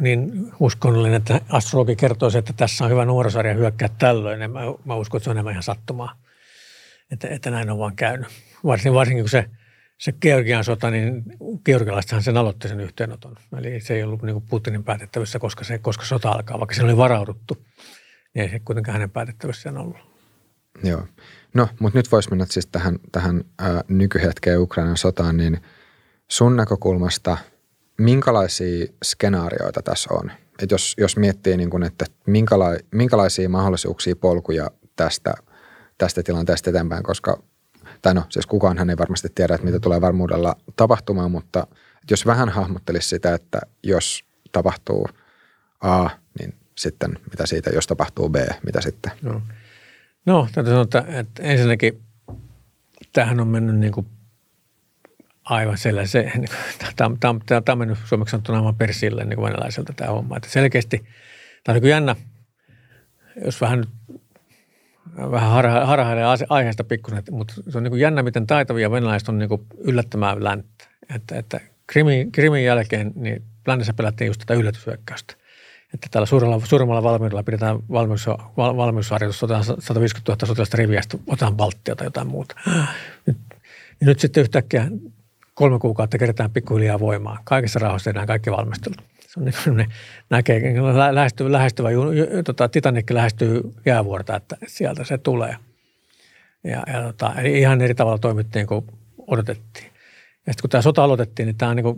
niin uskonnollinen, että astrologi kertoisi, että tässä on hyvä numerosarja hyökkää tällöin. Ja mä uskon, että se on enemmän ihan sattumaa, että näin on vaan käynyt. Varsinkin kun se Georgian sota, niin georgialaisethan sen aloitti sen yhteenoton. Eli se ei ollut niin kuin Putinin päätettävissä, koska sota alkaa, vaikka siinä oli varauduttu. Niin ei se kuitenkaan hänen päätettävissään ollut. Joo. No, mutta nyt voisi mennä siis tähän nykyhetkeen Ukrainan sotaan, niin sun näkökulmasta minkälaisia skenaarioita tässä on? että jos miettii, niin kuin, että minkälaisia mahdollisuuksia polkuja tästä tilanteesta eteenpäin, koska tai no, siis kukaanhan ei varmasti tiedä, että mitä tulee varmuudella tapahtumaan, mutta jos vähän hahmottelisi sitä, että jos tapahtuu A, niin sitten mitä siitä, jos tapahtuu B, mitä sitten? No täytyy sanoa, että ensinnäkin tämähän on mennyt niin kuin aivan sellaiseen, tämä on mennyt suomeksi sanottuna aivan persille niin kuin venäläiseltä tämä homma. Että selkeästi, tämä on niin jännä, jos vähän harhailee aiheesta pikkusen, mutta se on niin kuin jännä, miten taitavia venäläiset on niin kuin yllättämään länttä. Että Krimin jälkeen niin lännessä pelättiin just tätä yllätyshyökkäystä. Että täällä suuremmalla valmiudella pidetään valmiusharjoitus, 150 000 sotilasta riviästä, otetaan Baltia tai jotain muuta. Nyt sitten yhtäkkiä 3 kuukautta kerätään pikkuhiljaa voimaa. Kaikessa rauhassa tehdään kaikki valmistelut. Se on niin kuin ne näkee, lähestyvä Titanikki lähestyy jäävuorta, että sieltä se tulee. Eli ihan eri tavalla toimittiin kuin odotettiin. Ja sitten kun tämä sota aloitettiin, niin tämä on niin kuin,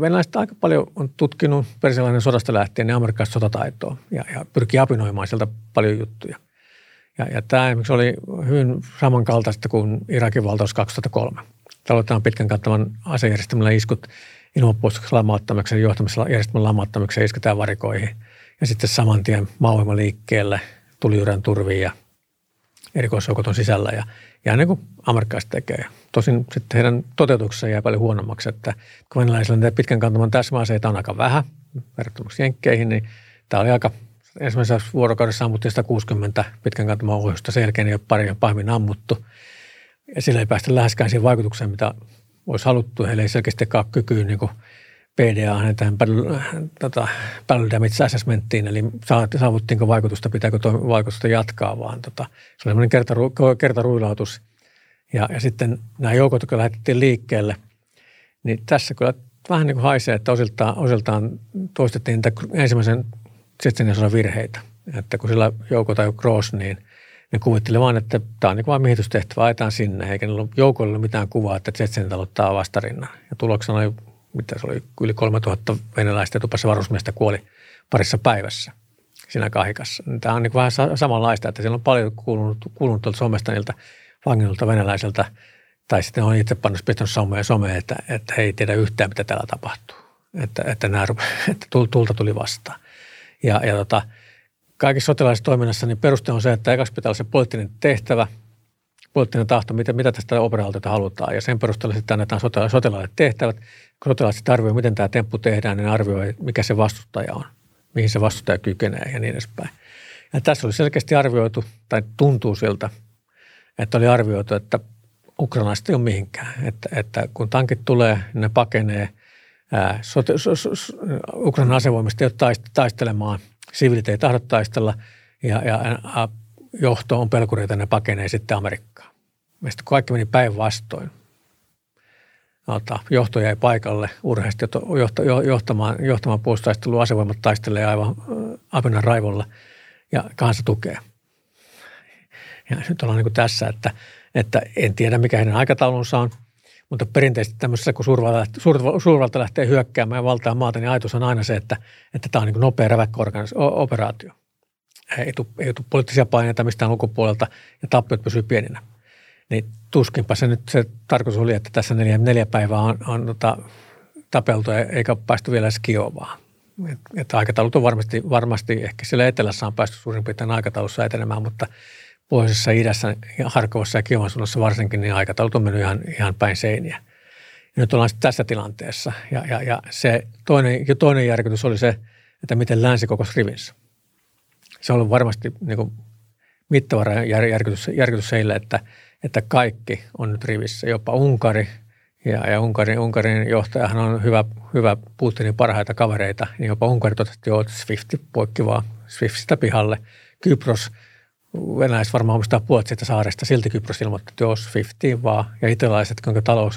venäläiset aika paljon on tutkinut persialainen sodasta lähtien niin amerikkalaista sotataitoa ja pyrkii apinoimaan sieltä paljon juttuja. Ja tämä esimerkiksi oli hyvin samankaltaista kuin Irakin valtaus 2003. Aloitetaan pitkän kattavan asejärjestelmällä iskut ilmapuolustuksen lamauttamiseksi, johtamisjärjestelmän lamauttamiseksi, isketään varikoihin. Ja sitten saman tien mauhema liikkeelle, tulijuuden turviin ja erikoisjoukot on sisällä ja niin kuin amerikkalaiset tekee. Tosin sitten heidän toteutuksensa jää paljon huonommaksi, että kun venäläisillä näitä pitkän kantaman täsmäaseita on aika vähän, verrattuna jenkkeihin, niin tämä oli aika, ensimmäisessä vuorokaudessa ammuttiin 160 pitkän kantaman ohjusta, sen jälkeen ei ole pahemmin ammuttu. Ja sillä ei päästä läheskään siihen vaikutukseen, mitä olisi haluttu. Heillä ei selkeästikaan kykyä niin kuin PDA, tähän battle damage assessmenttiin, eli saavuttiinko vaikutusta, pitääkö vaikutusta jatkaa, vaan se oli kertaruilautus. Ja sitten nämä joukot, jotka lähetettiin liikkeelle, niin tässä kyllä vähän niin kuin haisee, että osiltaan toistettiin niitä ensimmäisen Tšetšenian sodan virheitä. Että kun sillä joukko tai cross, niin ne kuvitteli vaan, että tämä on niin kuin vain miehitystehtävä, ajetaan sinne, eikä niillä joukolla ole mitään kuvaa, että Tšetšenit aloittaa vastarinnan. Ja tuloksena oli, mitä se oli, yli 3000 venäläistä etupäässä varusmiestä kuoli parissa päivässä siinä kahikassa. Tämä on niin kuin vähän samanlaista, että siellä on paljon kuulunut tuolta somesta niiltä vangilta venäläiseltä, tai sitten on itse pannut pistänyt someen, että he ei tiedä yhtään, mitä täällä tapahtuu. Että tulta tuli vastaan. Ja kaikissa sotilaisessa toiminnassa niin peruste on se, että ekaksi pitää olla se poliittinen tehtävä, poliittinen tahto, mitä tästä operaatiota halutaan. Ja sen perusteella sitten annetaan sotilaille tehtävät. Kun sotilaat sitten arvioi, miten tämä temppu tehdään, niin arvioi, mikä se vastustaja on, mihin se vastustaja kykenee ja niin edespäin. Ja tässä oli selkeästi arvioitu, tai tuntuu siltä, että oli arvioitu, että ukrainalaiset ei ole mihinkään. Että kun tankit tulee, ne pakenee. Ukrainan asevoimista ei ole taistelemaan. Siviilit ei tahdo taistella ja johto on pelkureita, ne pakenee sitten Amerikkaan. Sitten kaikki meni päinvastoin. Johto jäi paikalle urheasti johtamaan puolustustaistelua, asevoimat taistelee aivan apinan raivolla ja kansa tukee. Ja nyt ollaan niin kuin tässä, että en tiedä mikä heidän aikataulunsa on, mutta perinteisesti tämmöisessä, kun suurvalta lähtee hyökkäämään ja valtaa maata, niin ajatus on aina se, että tämä on niin kuin nopea räväkkä operaatio. Ei tule poliittisia paineita mistään ulkopuolelta ja tappiot pysyy pieninä. Niin tuskinpa se nyt se tarkoitus oli, että tässä 4 päivää on tapeltu eikä päästy vielä edes Kiovaan. Että aikataulut on varmasti ehkä siellä etelässä on päästy suurin piirtein aikataulussa etenemään, mutta pohjoisessa ja idässä, Harkovassa ja Kiovan suunnassa varsinkin, niin aikataulut on mennyt ihan päin seiniä. Ja nyt ollaan sitten tässä tilanteessa. Ja se toinen järkytys oli se, että miten länsi kokosi rivinsä. Se on ollut varmasti niin kuin mittava järkytys heille, että kaikki on nyt rivissä. Jopa Unkari ja Unkarin johtajahan on hyvä Putinin parhaita kavereita. Niin jopa Unkari totesi, että joo, Swifti poikki vaan, Swiftistä pihalle. Kypros, venäläiset varmaan omistaa puolet siitä saaresta, silti Kypros ilmoitti, että joo, Swiftiin vaan. Ja italialaiset, jonka talous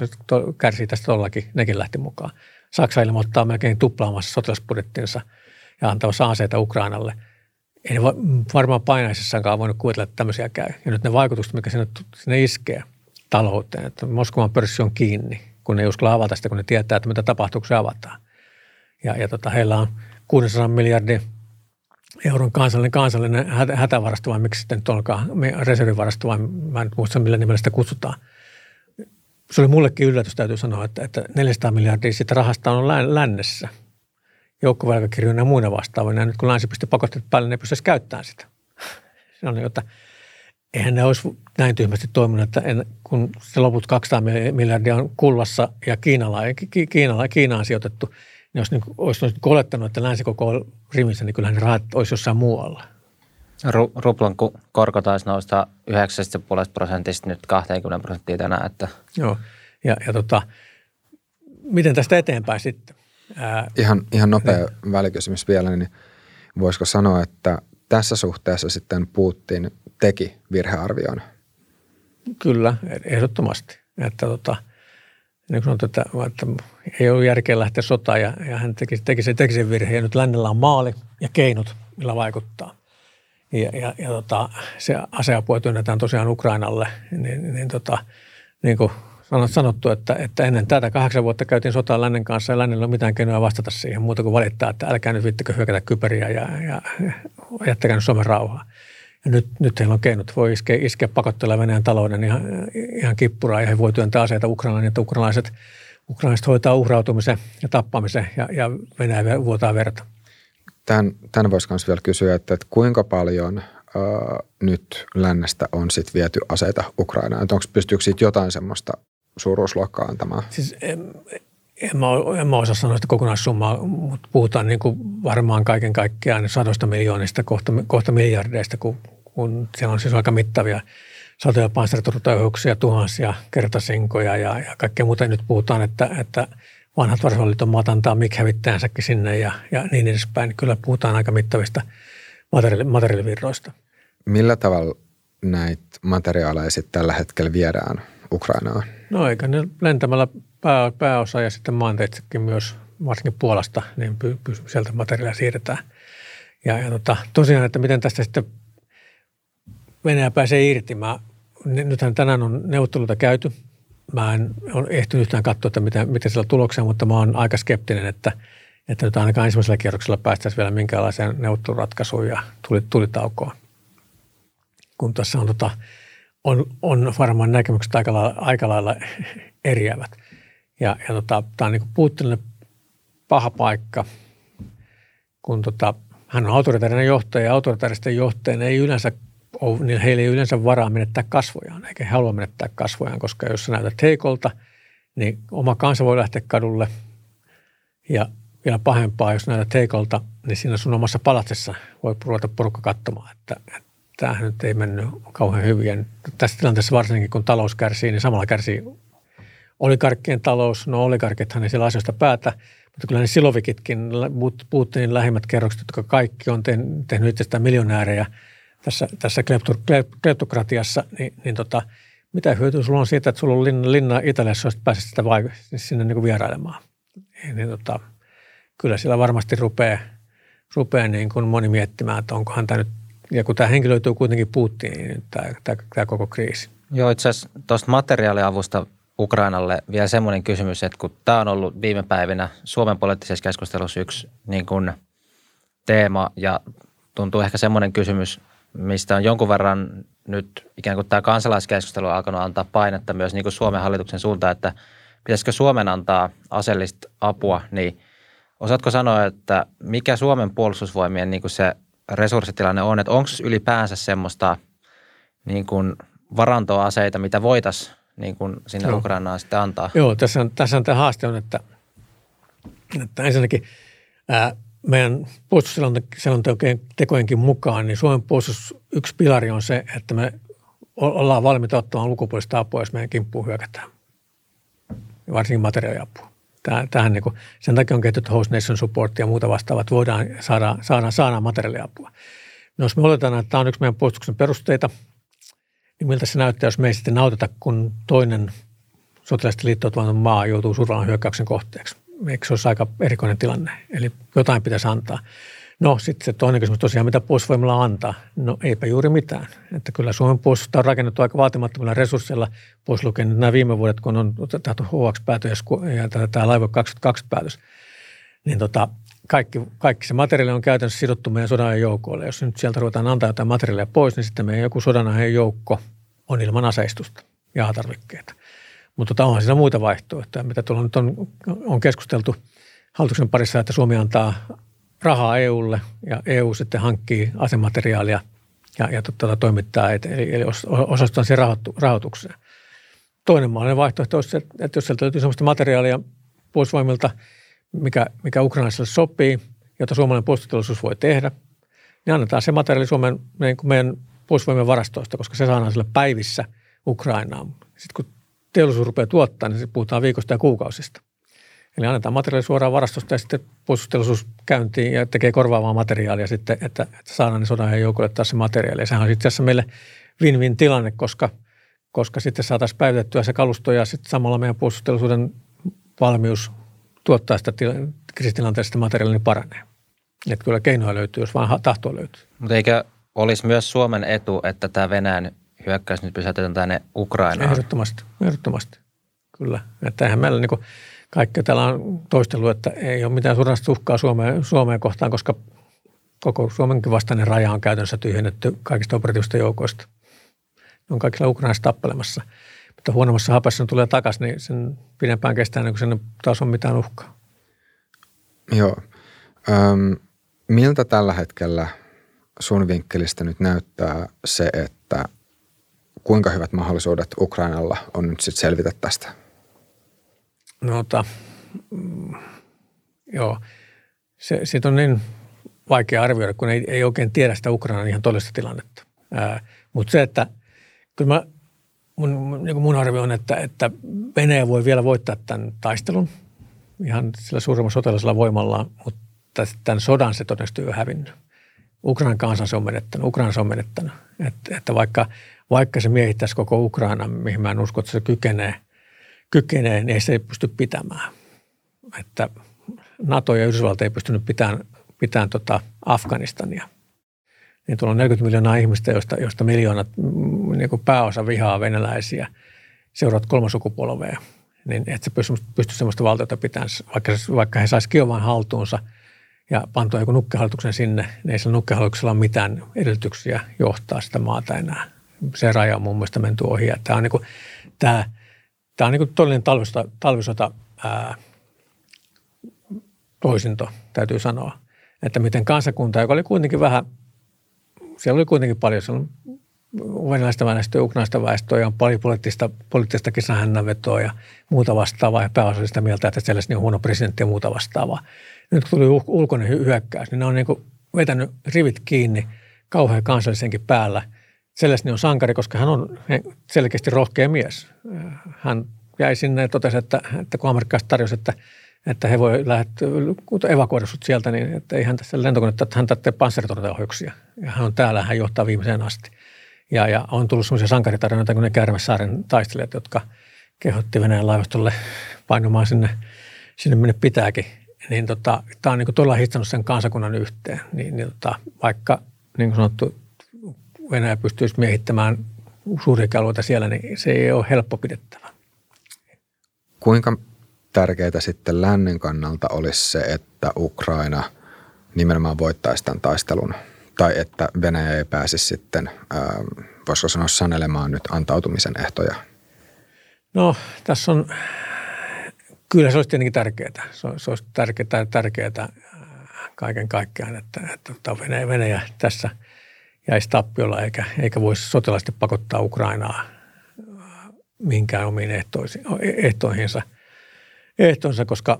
kärsii tästä todellakin, nekin lähti mukaan. Saksa ilmoittaa melkein tuplaamassa sotilasbudjettinsa ja antamassa aseita Ukrainalle. Ei varmaan painaisessaankaan voinut kuvitella, että tämmöisiä käy. Ja nyt ne vaikutukset, mikä sinne iskee talouteen, että Moskovan pörssi on kiinni, kun ne ei uskalla avata sitä, kun ne tietää, että mitä tapahtuu, kun se avataan. Ja heillä on 600 miljardin euron kansallinen hätävarasto, vai miksi sitten olkaa reservivarasto, vai mä en muista millä nimellä sitä kutsutaan. Se oli mullekin yllätys, täytyy sanoa, että 400 miljardia siitä rahasta on lännessä joukkovelkakirjoina ja muina vastaavina, ja nyt kun länsi pisti pakotteet päälle, ne pystyisi käyttämään sitä. Se on, että eihän ne olisi näin tyhmästi toiminut, että kun se loput 200 miljardia on kullassa ja Kiinaan sijoitettu, niin jos olisi olettanut, että länsi koko rivinsä, niin kyllähän ne rahat olisi jossain muualla. Ruplan korko taisi nousta 9,5% nyt 20% tänään. Että. Joo, miten tästä eteenpäin sitten? Ihan nopea välikysymys vielä, niin voisiko sanoa, että tässä suhteessa sitten Putin teki virhearvioon? Kyllä, ehdottomasti. Niin kuin sanottu, että ei ollut järkeä lähteä sotaan ja hän teki sen virheen. Ja nyt lännellä on maali ja keinot, millä vaikuttaa. Se aseapua työnnetään tosiaan Ukrainalle, niin kuin sanottu, että ennen tätä 8 vuotta käytiin sotaa lännen kanssa ja lännellä ei ole mitään keinoja vastata siihen muuta kuin valittaa, että älkää nyt vittikö hyökätä Kyperiä ja jättäkää nyt Suomen rauhaa. Ja nyt heillä on keinot. Voi iskeä pakotteella Venäjän talouden ihan kippuraan ja he voi työntää aseita Ukrainaan, niin että ukrainalaiset hoitaa uhrautumisen ja tappamisen ja Venäjä vuotaa verta. Tämän voisi myös vielä kysyä, että kuinka paljon nyt lännestä on sitten viety aseita Ukrainaan? Onko pystyykö siitä jotain semmoista suuruusluokkaa antamaan? Siis en mä osaa sanoa sitä kokonaissummaa, mutta puhutaan niin kuin varmaan kaiken kaikkiaan 100 miljoonista kohta miljardeista, kun siellä on siis aika mittavia satoja panssaritorotajouksia, tuhansia kertasinkoja ja kaikkea muuta. Nyt puhutaan, että vanhat Varsovan maat antaa MiG-hävittäjänsäkin sinne ja niin edespäin. Kyllä puhutaan aika mittavista materiaalivirroista. Millä tavalla näitä materiaaleja sitten tällä hetkellä viedään Ukrainaan? No eikä ne lentämällä pääosa ja sitten maanteitsekin myös, varsinkin Puolasta, niin sieltä materiaalia siirretään. Tosiaan, että miten tästä sitten Venäjä pääsee irti. Nythän tänään on neuvotteluita käyty. Mä en ole ehtinyt yhtään katsoa, että miten siellä tuloksia, mutta mä oon aika skeptinen, että nyt ainakaan ensimmäisellä kierroksella päästäisiin vielä minkäänlaiseen neuvotteluratkaisuun ja tulitaukoon. Kun tässä on, on varmaan näkemykset aika lailla eriävät. Tämä on niin kuin Putinille paha paikka, kun hän on autoritaarinen johtaja ja autoritaaristen johtajien ei yleensä heillä ei yleensä varaa menettää kasvojaan, eikä he halua menettää kasvojaan, koska jos sä näytät heikolta, niin oma kansa voi lähteä kadulle. Ja vielä pahempaa, jos näytät heikolta, niin siinä sun omassa palatsessa voi ruveta porukka katsomaan, että tämähän nyt ei mennyt kauhean hyvin. Ja tässä tilanteessa varsinkin, kun talous kärsii, niin samalla kärsii oligarkkien talous. No oligarkithan ei siellä asioista päätä, mutta kyllä ne silovikitkin, Putinin lähimmät kerrokset, jotka kaikki on tehnyt itsestään miljonäärejä, tässä kleptokratiassa, mitä hyötyä sulla on siitä, että sulla on linna Italiassa, jos pääset sitä sinne niin kuin vierailemaan. Kyllä siellä varmasti rupeaa niin kuin moni miettimään, että onkohan tämä nyt, ja kun tämä henkilöityy kuitenkin Putin, niin tämä koko kriisi. Joo, itse asiassa tuosta materiaaliavusta Ukrainalle vielä semmoinen kysymys, että kun tämä on ollut viime päivinä Suomen poliittisessa keskustelussa yksi niin kuin teema, ja tuntuu ehkä semmoinen kysymys, mistä on jonkun verran nyt ikään kuin tämä kansalaiskeskustelu on alkanut antaa painetta myös niin kuin Suomen hallituksen suuntaan, että pitäisikö Suomen antaa aseellista apua, niin osaatko sanoa, että mikä Suomen puolustusvoimien niin kuin se resurssitilanne on, että onko ylipäänsä semmoista niin kuin varantoaseita, mitä voitaisiin niin kuin sinne Ukrainaan sitten antaa? Joo, tässä on tämä haaste on, että ensinnäkin meidän puolustusselontekojen tekojenkin mukaan, niin Suomen puolustus yksi pilari on se, että me ollaan valmiita ottamaan ulkopuolista apua, jos meidän kimppuun hyökätään. Varsinkin materiaaliapua. Sen takia on kehitetty host nation support ja muuta vastaavaa, että voidaan saada materiaaliapua. No, jos me oletetaan, että tämä on yksi meidän puolustuksen perusteita, niin miltä se näyttää, jos me ei sitten auteta, kun toinen sotilaisesti liittoutuvan maa joutuu suurvallan hyökkäyksen kohteeksi. Eikö se olisi aika erikoinen tilanne? Eli jotain pitäisi antaa. No sitten se toinen kysymys tosiaan, mitä puolustusvoimilla antaa? No eipä juuri mitään. Että kyllä Suomen puolustusta on rakennettu aika vaatimattomilla resursseilla. Puolustuslukenut nämä viime vuodet, kun on tehty HX-päätös ja tämä Laivo 22-päätös. Niin kaikki se materiaali on käytännössä sidottu meidän sodanajan joukoille. Jos nyt sieltä ruvetaan antaa jotain materiaalia pois, niin sitten meidän joku sodanajan joukko on ilman aseistusta ja tarvikkeita. Mutta onhan siinä muita vaihtoehtoja, mitä tuolla nyt on keskusteltu hallituksen parissa, että Suomi antaa rahaa EUlle ja EU sitten hankkii asemateriaalia ja toimittaa, eli osallistutaan siihen rahoitukseen. Toinen mahdollinen vaihtoehto olisi, että jos sieltä löytyy sellaista materiaalia puolustusvoimilta, mikä Ukrainassa sopii, jota suomalainen puolustusteollisuus voi tehdä, niin annetaan se materiaali Suomen, niin kuin meidän puolustusvoimien varastoista, koska se saadaan sillä päivissä Ukrainaan. Sitten kun teollisuus rupeaa tuottaa, niin puhutaan viikosta ja kuukausista. Eli annetaan materiaali suoraan varastosta ja sitten puolustusteollisuus käyntiin ja tekee korvaavaa materiaalia sitten, että saadaan ne sodan ja joukolle taas se materiaali. Ja sehän on itse asiassa meille win-win tilanne, koska sitten saataisiin päivitettyä se kalusto ja sitten samalla meidän puolustusteollisuuden valmius tuottaa sitä kriisitilanteessa sitä materiaalia, niin paranee. Että kyllä keinoja löytyy, jos vaan tahtoa löytyy. Mutta eikö olisi myös Suomen etu, että tämä Venäjän hyökkäys nyt pysäytetään tänne Ukrainaan? Ehdottomasti. Kyllä. Että eihän meillä niinku kaikki täällä on toistellut, että ei ole mitään suoranaista uhkaa Suomeen kohtaan, koska koko Suomenkin vastainen raja on käytännössä tyhjennetty kaikista operatiivista joukoista. Ne on kaikilla Ukrainassa tappelemassa. Mutta huonommassa hapassa ne tulee takaisin, niin sen pidempään kestää, kun sen taas on mitään uhkaa. Joo. Miltä tällä hetkellä sun vinkkelistä nyt näyttää se, että kuinka hyvät mahdollisuudet Ukrainalla on nyt sitten selvitä tästä? Joo. Siitä on niin vaikea arvioida, kun ei oikein tiedä sitä Ukrainan ihan todellista tilannetta. Mutta se, että kyllä mun arvio on, että Venäjä voi vielä voittaa tämän taistelun ihan sillä suuremmalla sotilaisella voimallaan, mutta tämän sodan se todennäköisesti on hävinnyt. Ukrainan kansan se on menettänyt, Että vaikka se miehittäisi koko Ukrainan, mihin mä en usko, että se kykenee, niin ei se pysty pitämään. Että NATO ja Yhdysvallat ei pystynyt pitämään Afganistania. Niin tuolla on 40 miljoonaa ihmistä, joista miljoonat, niin pääosa vihaa venäläisiä, seuraat kolmas sukupolvea. Niin et se pysty sellaista valtiota pitämään, vaikka he saisivat Kiovan haltuunsa ja pantua joku nukkehallituksen sinne, niin ei sillä nukkehallituksella ole mitään edellytyksiä johtaa sitä maata enää. Se raja on mun mielestä menty ohi. Tämä on niin kuin, tämä on niin kuin todellinen talvisota toisinto, täytyy sanoa. Että miten kansakunta, joka oli kuitenkin vähän, siellä oli kuitenkin paljon, siellä on venäläistä väestöä, ukrainaista väestöä ja on paljon poliittista kisahännänvetoa ja muuta vastaavaa ja pääosallista mieltä, että siellä on huono presidentti ja muuta vastaavaa. Nyt kun tuli ulkoinen hyökkäys, niin ne on niin kuin vetänyt rivit kiinni kauhean kansallisenkin päällä. Zelensky on sankari, koska hän on selkeästi rohkea mies. Hän jäi sinne ja totesi, että kun amerikkalaiset tarjosi, että he voi evakuoida sut sieltä, niin että ei hän tässä lentokonetta, että hän tarvitsee panssaritorjuntaohjuksia. Ja hän on täällä, hän johtaa viimeiseen asti. Ja on tullut sellaisia sankaritarinoita kuin ne Käärmesaaren taistelijat, jotka kehotti Venäjän laivastolle painumaan sinne minne pitääkin. Niin tämä on niin kuin todella histanut sen kansakunnan yhteen. Niin vaikka, niin kuin sanottu, Venäjä pystyisi miehittämään suuriakin alueita siellä, niin se ei ole helppo pidettävä. Kuinka tärkeää sitten lännen kannalta olisi se, että Ukraina nimenomaan voittaisi tämän taistelun? Tai että Venäjä ei pääsisi sitten, voisiko sanoa, sanelemaan nyt antautumisen ehtoja? No, tässä on, kyllä se olisi tietenkin tärkeää. Se olisi tärkeää kaiken kaikkiaan, että Venäjä tässä jäisi tappiolla eikä voisi sotilaisesti pakottaa Ukrainaa minkään omiin ehtoihinsa, koska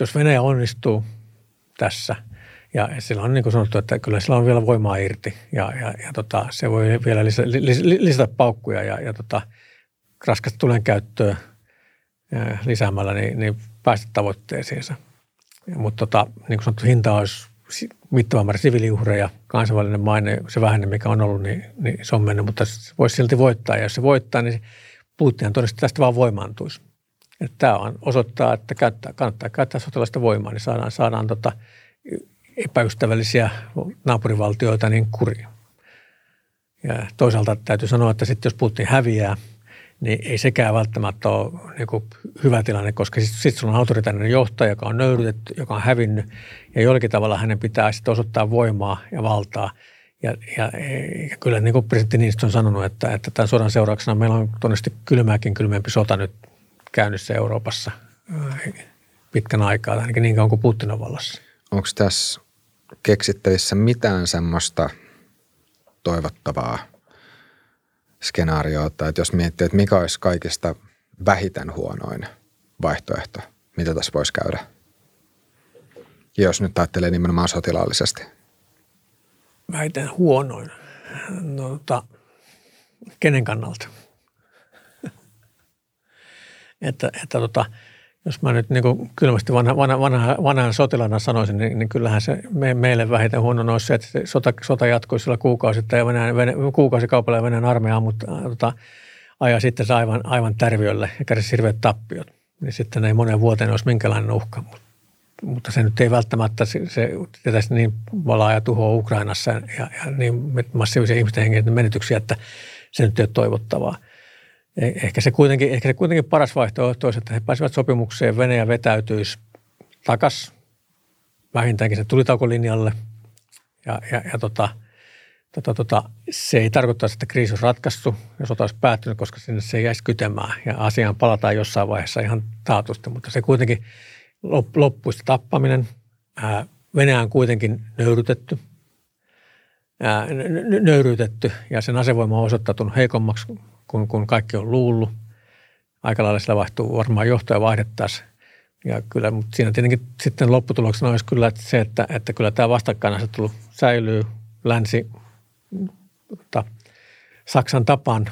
jos Venäjä onnistuu tässä, ja sillä on niin kuin sanottu, että kyllä sillä on vielä voimaa irti, ja se voi vielä lisätä paukkuja ja raskasta tulen käyttöä lisäämällä, niin päästä tavoitteisiinsa. Mutta niin kuin sanottu, hinta olisi mittava määrä siviiliuhreja, kansainvälinen maine, se vähäinen, mikä on ollut, niin se on mennyt, mutta se voisi silti voittaa. Ja jos se voittaa, niin Putinhan todennäköisesti tästä vaan voimaantuisi. Että tämä on osoittaa, että kannattaa käyttää sotilaista voimaa, niin saadaan epäystävällisiä naapurivaltioita niin kuriin. Ja toisaalta täytyy sanoa, että sitten jos Putin häviää, niin ei sekään välttämättä ole niin hyvä tilanne, koska sitten sun on autoritaarinen johtaja, joka on nöyrytetty, joka on hävinnyt ja jollakin tavalla hänen pitää sitten osoittaa voimaa ja valtaa. Ja kyllä niin kuin presidentti Niinistö on sanonut, että tämän sodan seurauksena meillä on todennäköisesti kylmempi sota nyt käynnissä Euroopassa pitkän aikaa, ainakin niin kauan kuin Putin on vallassa. Onko tässä keksittävissä mitään semmoista toivottavaa skenaarioita, että jos miettii, että mikä olisi kaikista vähiten huonoin vaihtoehto, mitä tässä voisi käydä? Jos nyt ajattelee nimenomaan sotilaallisesti. Vähiten huonoin? No, kenen kannalta? että jos mä nyt niin kylmästi vanhan sotilana sanoisin, niin kyllähän se meille vähiten huono olisi se, että se sota jatkuisi sillä kuukausikaupalla ja Venäjän armeijaa, mutta aja sitten se aivan tärviölle ja kärsisi hirveät tappiot. Niin sitten ei moneen vuoteen olisi minkälainen uhka, mutta se nyt ei välttämättä, se tietäisi niin valaa ja tuhoa Ukrainassa ja niin massiivisia ihmisten henkilöiden menetyksiä, että se nyt ei ole toivottavaa. Ehkä se kuitenkin paras vaihtoehto olisi, että he pääsivät sopimukseen, Venäjä vetäytyisi takaisin vähintäänkin sen tulitaukolinjalle. Se ei tarkoittaisi, että kriisi olisi ratkaistu ja sota olisi päättynyt, koska sinne se jäisi kytemään ja asiaan palataan jossain vaiheessa ihan taatusti. Mutta se kuitenkin loppuista tappaminen, Venäjä on kuitenkin nöyryytetty ja sen asevoima on osoittautunut heikommaksi kun kaikki on luullut. Aika lailla sillä vaihtuu varmaan johtoja vaihdettaisiin. Ja kyllä, mutta siinä tietenkin sitten lopputuloksena olisi kyllä se, että kyllä tämä vastakkainasettelu säilyy länsi Saksan tapaan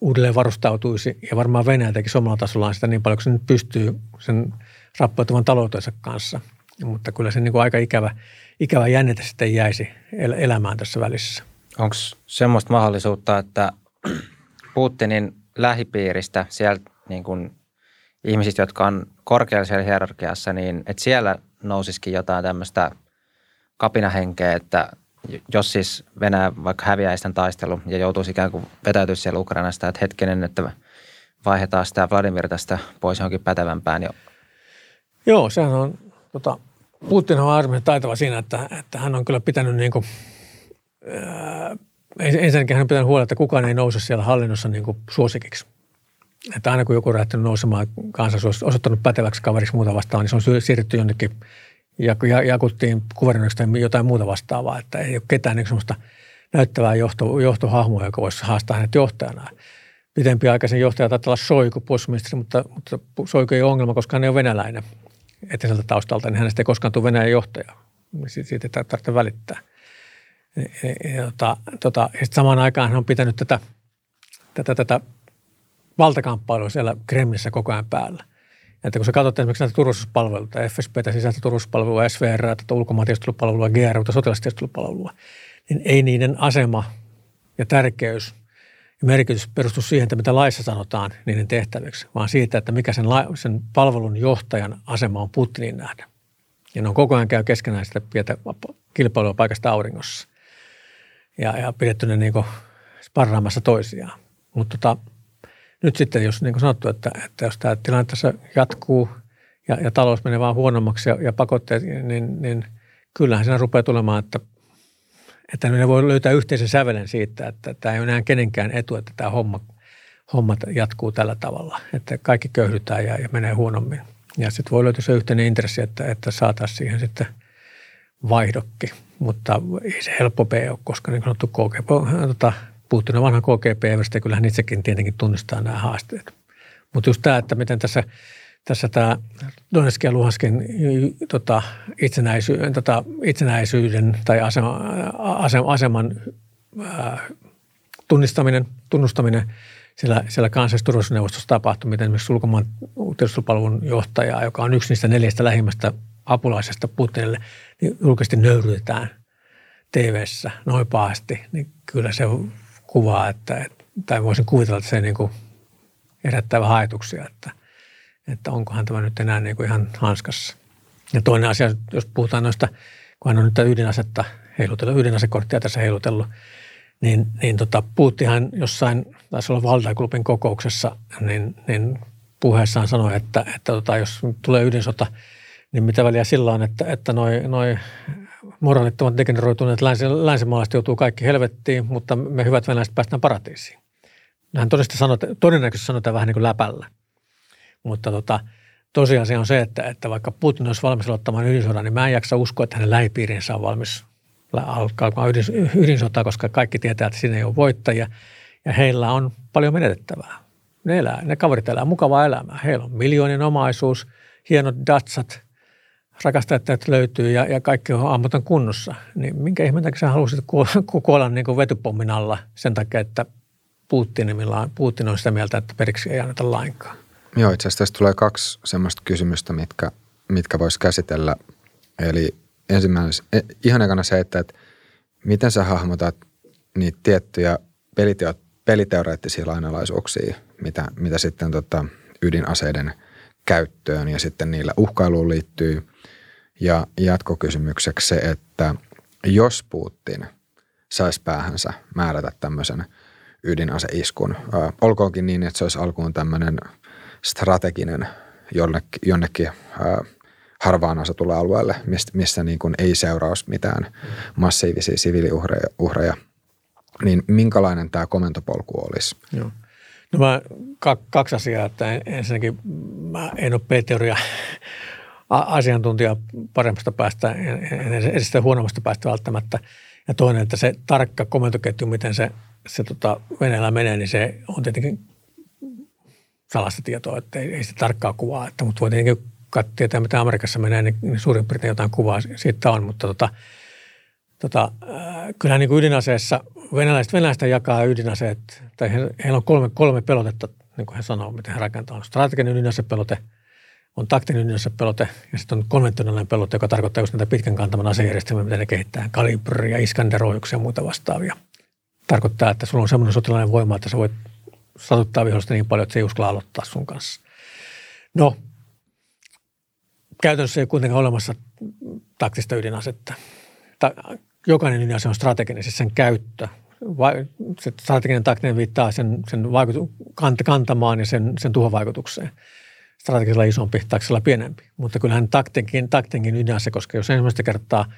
uudelleen varustautuisi. Ja varmaan Venäjä teki omalla tasollaan sitä niin paljon, kun se nyt pystyy sen rappeutuvan taloutensa kanssa. Mutta kyllä se niin kuin aika ikävä jännite sitten jäisi elämään tässä välissä. Onko semmoista mahdollisuutta, että Putinin lähipiiristä, sieltä niin kuin ihmisistä, jotka on korkealla siellä hierarkiassa, niin että siellä nousisikin jotain tämmöistä kapinahenkeä, että jos siis Venäjä vaikka häviäisi tämän taistelun ja joutuisi ikään kuin vetäytyä siellä Ukrainasta, että hetkinen, että vaihdetaan sitä Vladimir tästä pois johonkin pätevämpään. Joo, sehän on, Putin on armeijan taitava siinä, että hän on kyllä pitänyt niin kuin, ensinnäkin hän pitää huolta, että kukaan ei nouse siellä hallinnossa niin kuin suosikiksi. Että aina kun joku on lähtenyt nousemaan kansansuosikiksi, osoittanut päteväksi kaveriksi muuta vastaan, niin se on siirretty jonnekin jakuttiin kuvernoiksi tai jotain muuta vastaavaa. Että ei ole ketään niin sellaista näyttävää johtohahmoa, joka voisi haastaa hänet johtajana. Pitempiaikaisen johtaja taitaa olla Soiku, puolustusministeri, mutta Soiku ei ole ongelma, koska hän ei ole venäläinen etniseltä taustalta, niin hänestä ei koskaan tule Venäjän johtaja. Siitä ei tarvitse välittää. Samaan aikaan hän on pitänyt tätä valtakamppailua siellä Kremlissä koko ajan päällä. Että kun sä katsot esimerkiksi näitä turvallisuuspalveluita, FSB:tä, sisäistä turvallisuuspalvelua, SVR:ää, ulkomaantiedustelupalvelua, GRU:ta, sotilastiedustelupalvelua, niin ei niiden asema ja tärkeys ja merkitys perustu siihen, että mitä laissa sanotaan niiden tehtäviksi, vaan siitä, että mikä sen palvelun johtajan asema on Putinin nähden. Ja ne on koko ajan käy keskenään sitä pientä kilpailua paikasta auringossa. Ja pidetty ne niin kuin sparraamassa toisiaan. Mutta nyt sitten, jos niin kuin sanottu, että jos tämä tilanne tässä jatkuu ja talous menee vaan huonommaksi ja pakotteet, niin kyllähän siinä rupeaa tulemaan, että ne voi löytää yhteisen sävelen siitä, että tämä ei ole enää kenenkään etu, että tämä homma jatkuu tällä tavalla. Että kaikki köyhdytään ja menee huonommin. Ja sitten voi löytyä se yhteinen intressi, että saataisiin siihen sitten vaihdokki. Mutta ei se helppo ole, koska niin sanottu KGB, Putin on vanha KGB-versta, ja kyllähän itsekin tietenkin tunnistaa nämä haasteet. Mutta just tämä, että miten tässä tämä Donetskin ja Luhanskin itsenäisyyden tai aseman tunnustaminen siellä kansallisessa turvallisuusneuvostossa tapahtui, miten esimerkiksi ulkomaan tiedustelupalvelun johtajaa, joka on yksi niistä 4 lähimmästä apulaisesta Putinille, niin julkisesti nöyryytetään TV:ssä noin pahasti, niin kyllä se kuvaa, tai voisin kuvitella, että se niin kuin herättää vähän ajatuksia, että onkohan tämä nyt enää niin kuin ihan hanskassa. Ja toinen asia, jos puhutaan noista, kun hän on nyt ydinasetta heilutellut, ydinasekorttia tässä heilutellut, Putinhan jossain, taisi olla valtaklubin kokouksessa, niin puheessaan sanoi, että jos tulee ydinsota, niin mitä väliä sillä on, että noi moraalittomat degeneroituneet länsimaalaiset joutuu kaikki helvettiin, mutta me hyvät venäläiset päästään paratiisiin. Hän todennäköisesti sanoi tämän vähän niin kuin läpällä, mutta tosiasia on se, että vaikka Putin olisi valmis aloittamaan ydinsodan, niin mä en jaksa uskoa, että hänen lähipiirinsä on valmis alkaa ydinsotaa, koska kaikki tietää, että siinä ei ole voittajia ja heillä on paljon menetettävää. Ne kaverit elää mukavaa elämää. Heillä on miljoonien omaisuus, hienot datsat, rakastajat löytyy ja kaikki on ammutan kunnossa. Niin minkä ihmeen takia sä halusit kuolla niin kuin vetypommin alla sen takia, että Putin on sitä mieltä, että periksi ei anneta lainkaan? Joo, itse asiassa tässä tulee kaksi semmoista kysymystä, mitkä vois käsitellä. Eli ihan ekana se, että miten sä hahmotat niitä tiettyjä peliteoreettisia lainalaisuuksia, mitä sitten ydinaseiden käyttöön ja sitten niillä uhkailuun liittyy. Ja jatkokysymykseksi se, että jos Putin saisi päähänsä määrätä tämmöisen ydinaseiskun, olkoonkin niin, että se olisi alkuun tämmöinen strateginen jonnekin harvaan asutulle alueelle, missä niin kuin ei seuraus mitään massiivisia siviiliuhreja, niin minkälainen tämä komentopolku olisi? Joo. No mä kaksi asiaa, että ensinnäkin mä en ole P-teoria asiantuntija paremmasta päästä, en sitä huonommasta päästä välttämättä. Ja toinen, että se tarkka komentoketju, miten se Venäjällä menee, niin se on tietenkin salaista tietoa, että ei sitä tarkkaa kuvaa, mutta voi tietenkin tietää, mitä Amerikassa menee, niin suurin piirtein jotain kuvaa siitä on, mutta kyllähän niin kuin ydinaseessa venäläistä jakaa ydinaseet, tai heillä on kolme pelotetta, niin kuin he sanoo, miten he rakentaa. On strateginen ydinasepelote, on taktinen ydinasepelote ja sitten on konventionaalinen pelote, joka tarkoittaa just näitä pitkän kantaman asejärjestelmiä, mitä ne kehittää, kalibria, iskanderoijuksia ja muuta vastaavia. Tarkoittaa, että sulla on semmoinen sotilainen voima, että sä voit satuttaa vihollista niin paljon, että se ei uskalla aloittaa sun kanssa. No, käytännössä ei kuitenkaan olemassa taktista ydinasetta. Jokainen ydinase on strateginen, siis sen käyttö. Se strateginen taktinen viittaa sen kantamaan ja sen tuhovaikutukseen. Strategisella isompi, taktisella pienempi. Mutta kyllähän taktinenkin ydinase, koska jos ensimmäistä kertaa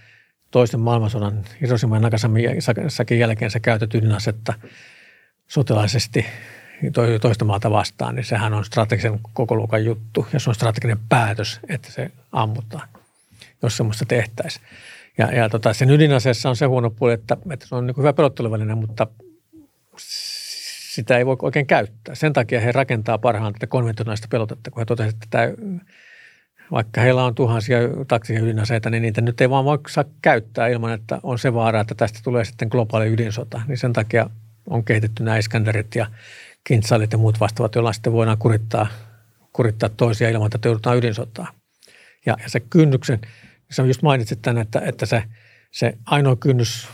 toisen maailmansodan Hiroshiman ja Nagasakin jälkeen sä käytät ydinasetta sotilaisesti toista maata vastaan, niin sehän on strategisen kokoluokan juttu, ja se on strateginen päätös, että se ammutaan, jos semmoista tehtäisiin. Sen ydinaseessa on se huono puoli, että se on niin hyvä pelotteluväline, mutta sitä ei voi oikein käyttää. Sen takia he rakentaa parhaan tätä konventionaalista pelotetta, kun he totesivat, että vaikka heillä on tuhansia taktisia ydinaseita, niin niitä nyt ei vaan voi saa käyttää ilman, että on se vaara, että tästä tulee sitten globaali ydinsota. Niin sen takia on kehitetty nämä Iskanderit ja kintsailit ja muut vastaavat, joilla sitten voidaan kurittaa toisia ilman, että joudutaan ydinsotaan. Ja se kynnyksen, sä just mainitsit tämän, että se ainoa kynnys,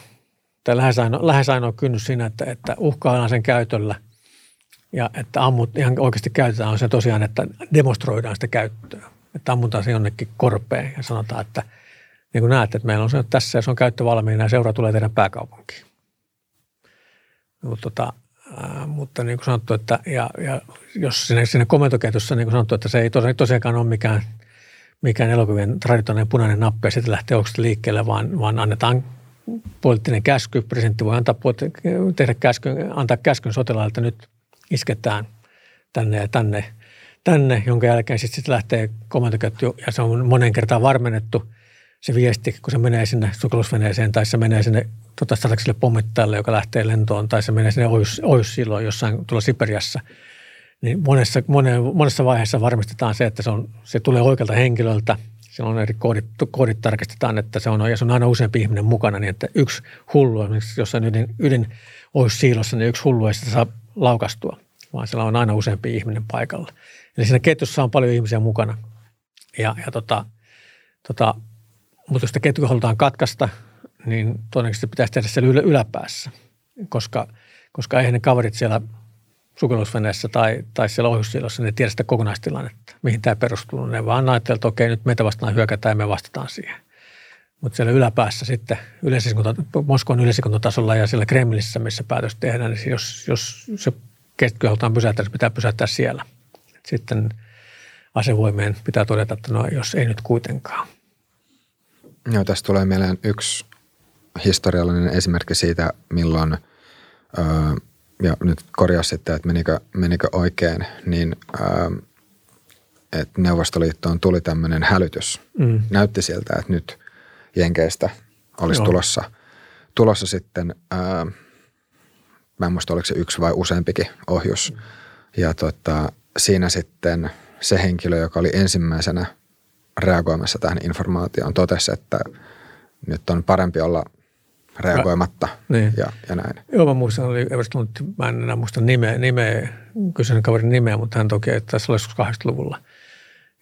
tai lähes ainoa kynnys siinä, että uhkaillaan sen käytöllä ja että ammut ihan oikeasti käytetään, on se tosiaan, että demonstroidaan sitä käyttöä. Että ammutaan se jonnekin korpeen ja sanotaan, että niin kuin näette, että meillä on se tässä ja se on käyttö valmiina ja seura tulee teidän pääkaupunkiin. Mutta niin kuin sanottu, että ja jos siinä komentoketjussa niin kuin sanottu, että se ei tosiaankaan ole mikään elokuvien traditionaalinen punainen nappi ja sitten lähtee oksista liikkeelle, vaan annetaan poliittinen käsky. Presidentti voi antaa käskyn sotilaalle, että nyt isketään tänne, jonka jälkeen sitten lähtee komentoketju ja se on monen kertaan varmennettu. Se viesti, kun se menee sinne sukellusveneeseen tai se menee sinne strategiselle pommittajalle, joka lähtee lentoon, tai se menee sinne ojussiloon jossain tuolla Siperiassa, niin monessa vaiheessa varmistetaan se, että se tulee oikealta henkilöltä. Silloin eri koodit tarkistetaan, että se on aina useampi ihminen mukana, niin että yksi hullu, esimerkiksi jossain ydin ojussiilossa, niin yksi hullu ei sitä saa laukastua, vaan siellä on aina useampi ihminen paikalla. Eli siinä ketjussa on paljon ihmisiä mukana. Mutta jos sitä ketjua halutaan katkaista, niin todennäköisesti pitäisi tehdä siellä yläpäässä, koska eihän ne kaverit siellä sukellusveneessä tai siellä ohjussiilossa, ne tiedä sitä kokonaistilannetta, mihin tämä perustuu. Ne vaan ajattelee, että okei, nyt meitä vastaan hyökätään ja me vastataan siihen. Mutta siellä yläpäässä sitten Moskovan yleiskuntatasolla ja siellä Kremlissä, missä päätös tehdään, niin jos se ketky halutaan pysäyttää, se pitää pysäyttää siellä. Sitten asevoimeen pitää todeta, että no jos ei nyt kuitenkaan. Joo, tässä tulee mieleen yksi historiallinen esimerkki siitä, milloin, ja nyt korjaa sitten, että menikö oikein, niin että Neuvostoliittoon tuli tämmöinen hälytys. Mm. Näytti siltä, että nyt Jenkeistä olisi tulossa sitten, mä en muista oliko se yksi vai useampikin ohjus. Ja siinä sitten se henkilö, joka oli ensimmäisenä reagoimassa tähän informaatioon, totesi, että nyt on parempi olla reagoimatta niin. ja näin. Joo, mä muistan, mä en enää muista kyseisen kaverin nimeä, mutta hän toki, että tässä oli 80-luvulla.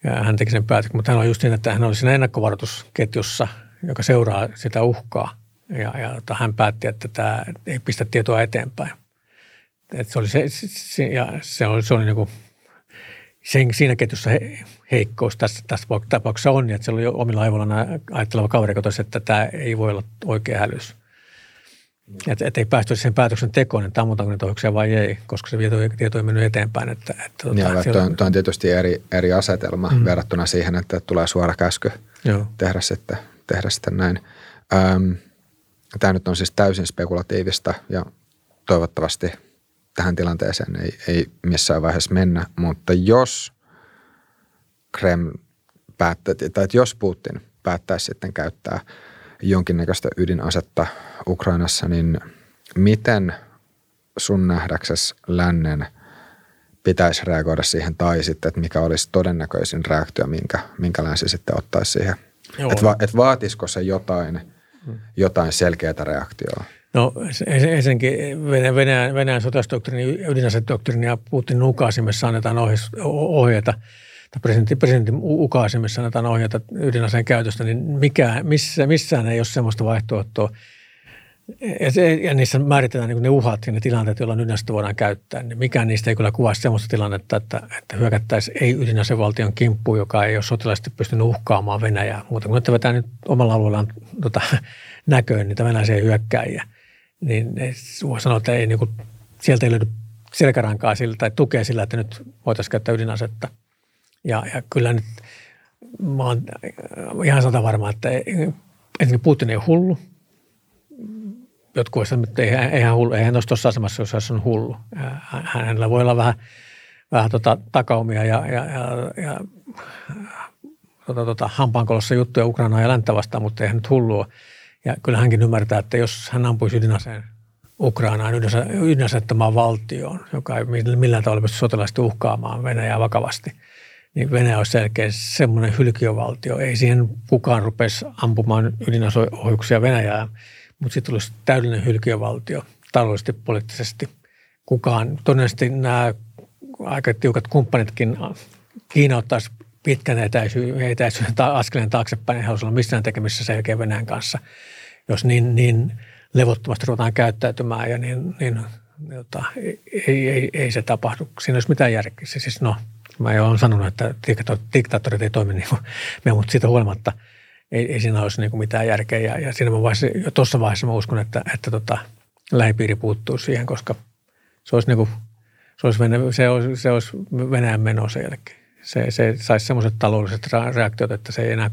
Ja hän teki sen päätöksen, mutta hän on just niin, että hän oli siinä ennakkovaroitusketjussa, joka seuraa sitä uhkaa. Ja hän päätti, että tämä ei pistä tietoa eteenpäin. Että se oli niin kuin siinä ketjussa heikkous tässä tapauksessa on, että se oli omilla aivoilla ajatteleva kaveri, joka totesi, että tämä ei voi olla oikea hälys. Että ei päästy sen päätöksen tekoon, että ammutaanko niitä ohjuksia vai ei, koska se tieto ei mennyt eteenpäin. Tuo on tietysti eri asetelma verrattuna siihen, että tulee suora käsky tehdä sitten näin. Tämä nyt on siis täysin spekulatiivista ja toivottavasti tähän tilanteeseen ei missään vaiheessa mennä, mutta jos Kreml päättää, tai jos Putin päättäisi sitten käyttää jonkinnäköistä ydinasetta Ukrainassa, niin miten sun nähdäksesi lännen pitäisi reagoida siihen, tai sitten, että mikä olisi todennäköisin reaktio, minkä länsi sitten ottaisi siihen? Että vaatisiko se jotain selkeää reaktiota? No ensinnäkin Venäjän sotilasdoktriini, ydinasedoktriini ja Putinin ukaasimessa annetaan ohjeita, tai presidentin ukaasimessa annetaan ohjeita ydinaseen käytöstä, niin missään ei ole sellaista vaihtoehtoa. Ja niissä määritetään niin ne uhat ja ne tilanteet, joilla ydinasetta voidaan käyttää. Niin mikään niistä ei kyllä kuvaa sellaista tilannetta, että hyökättäisiin ei-ydinasevaltion kimppuun, joka ei ole sotilaisesti pystynyt uhkaamaan Venäjää. Mutta kun ne vetää nyt omalla alueellaan näköön niitä venäläisiä hyökkääjiä, niin voi sanoa, että ei, niin kuin, sieltä ei löydy selkärankaa sillä, tai tukea sillä, että nyt voitaisiin käyttää ydinasetta. Ja kyllä nyt mä oon ihan satavarma, että ensinnäkin Putin ei ole hullu. Jotkut ovat sanoneet, että eihän olisi tuossa asemassa, jos hän on hullu. Hänellä voi olla vähän takaumia ja hampaankolossa juttuja Ukrainaa ja länttä vastaan, mutta eihän nyt hullu ole. Ja kyllä hänkin ymmärtää, että jos hän ampuisi ydinaseen Ukrainaan, ydinasettamaan valtioon, joka ei millään tavalla pysty sotilaisesti uhkaamaan Venäjää vakavasti, niin Venäjä olisi selkeä semmoinen hylkiövaltio. Ei siihen kukaan rupeisi ampumaan ydinaseohjuksia Venäjää. Mutta sitten olisi täydellinen hylkiövaltio taloudellisesti, poliittisesti. Kukaan, todennäköisesti nämä aika tiukat kumppanitkin, Kiina ottaisi pitkän etäisyyden askeleen taaksepäin, ei haluaisi olla missään tekemissä sen jälkeen Venäjän kanssa. Jos niin levottomasti ruvetaan käyttäytymään ja ei se tapahdu. Siinä ei olisi mitään järkeä. Siis mä jo olen sanonut, että diktaattorit ei toimi niin kuin me, mutta siitä huolimatta ei siinä olisi niin kuin mitään järkeä ja tuossa vaiheessa mä uskon, että lähipiiri puuttuu siihen, koska se olisi, niin kuin, se olisi Venäjän meno sen jälkeen. Se saisi semmoiset taloudelliset reaktiot, että se ei enää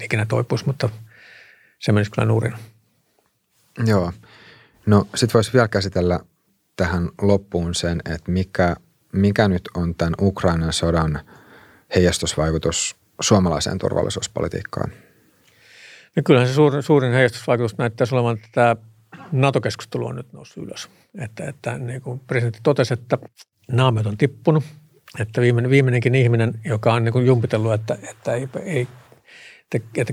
ikinä toipuisi, mutta se menisi kyllä nurin. Joo. No sit voisi vielä käsitellä tähän loppuun sen, että mikä nyt on tämän Ukrainan sodan heijastusvaikutus suomalaiseen turvallisuuspolitiikkaan? No kyllähän se suurin heijastusvaikutus näyttäisi olevan, että tämä NATO-keskustelu on nyt noussut ylös. Että niin kuin presidentti totesi, että naamiot on tippunut, että viimeinenkin ihminen, joka on niin kuin jumpitellut, että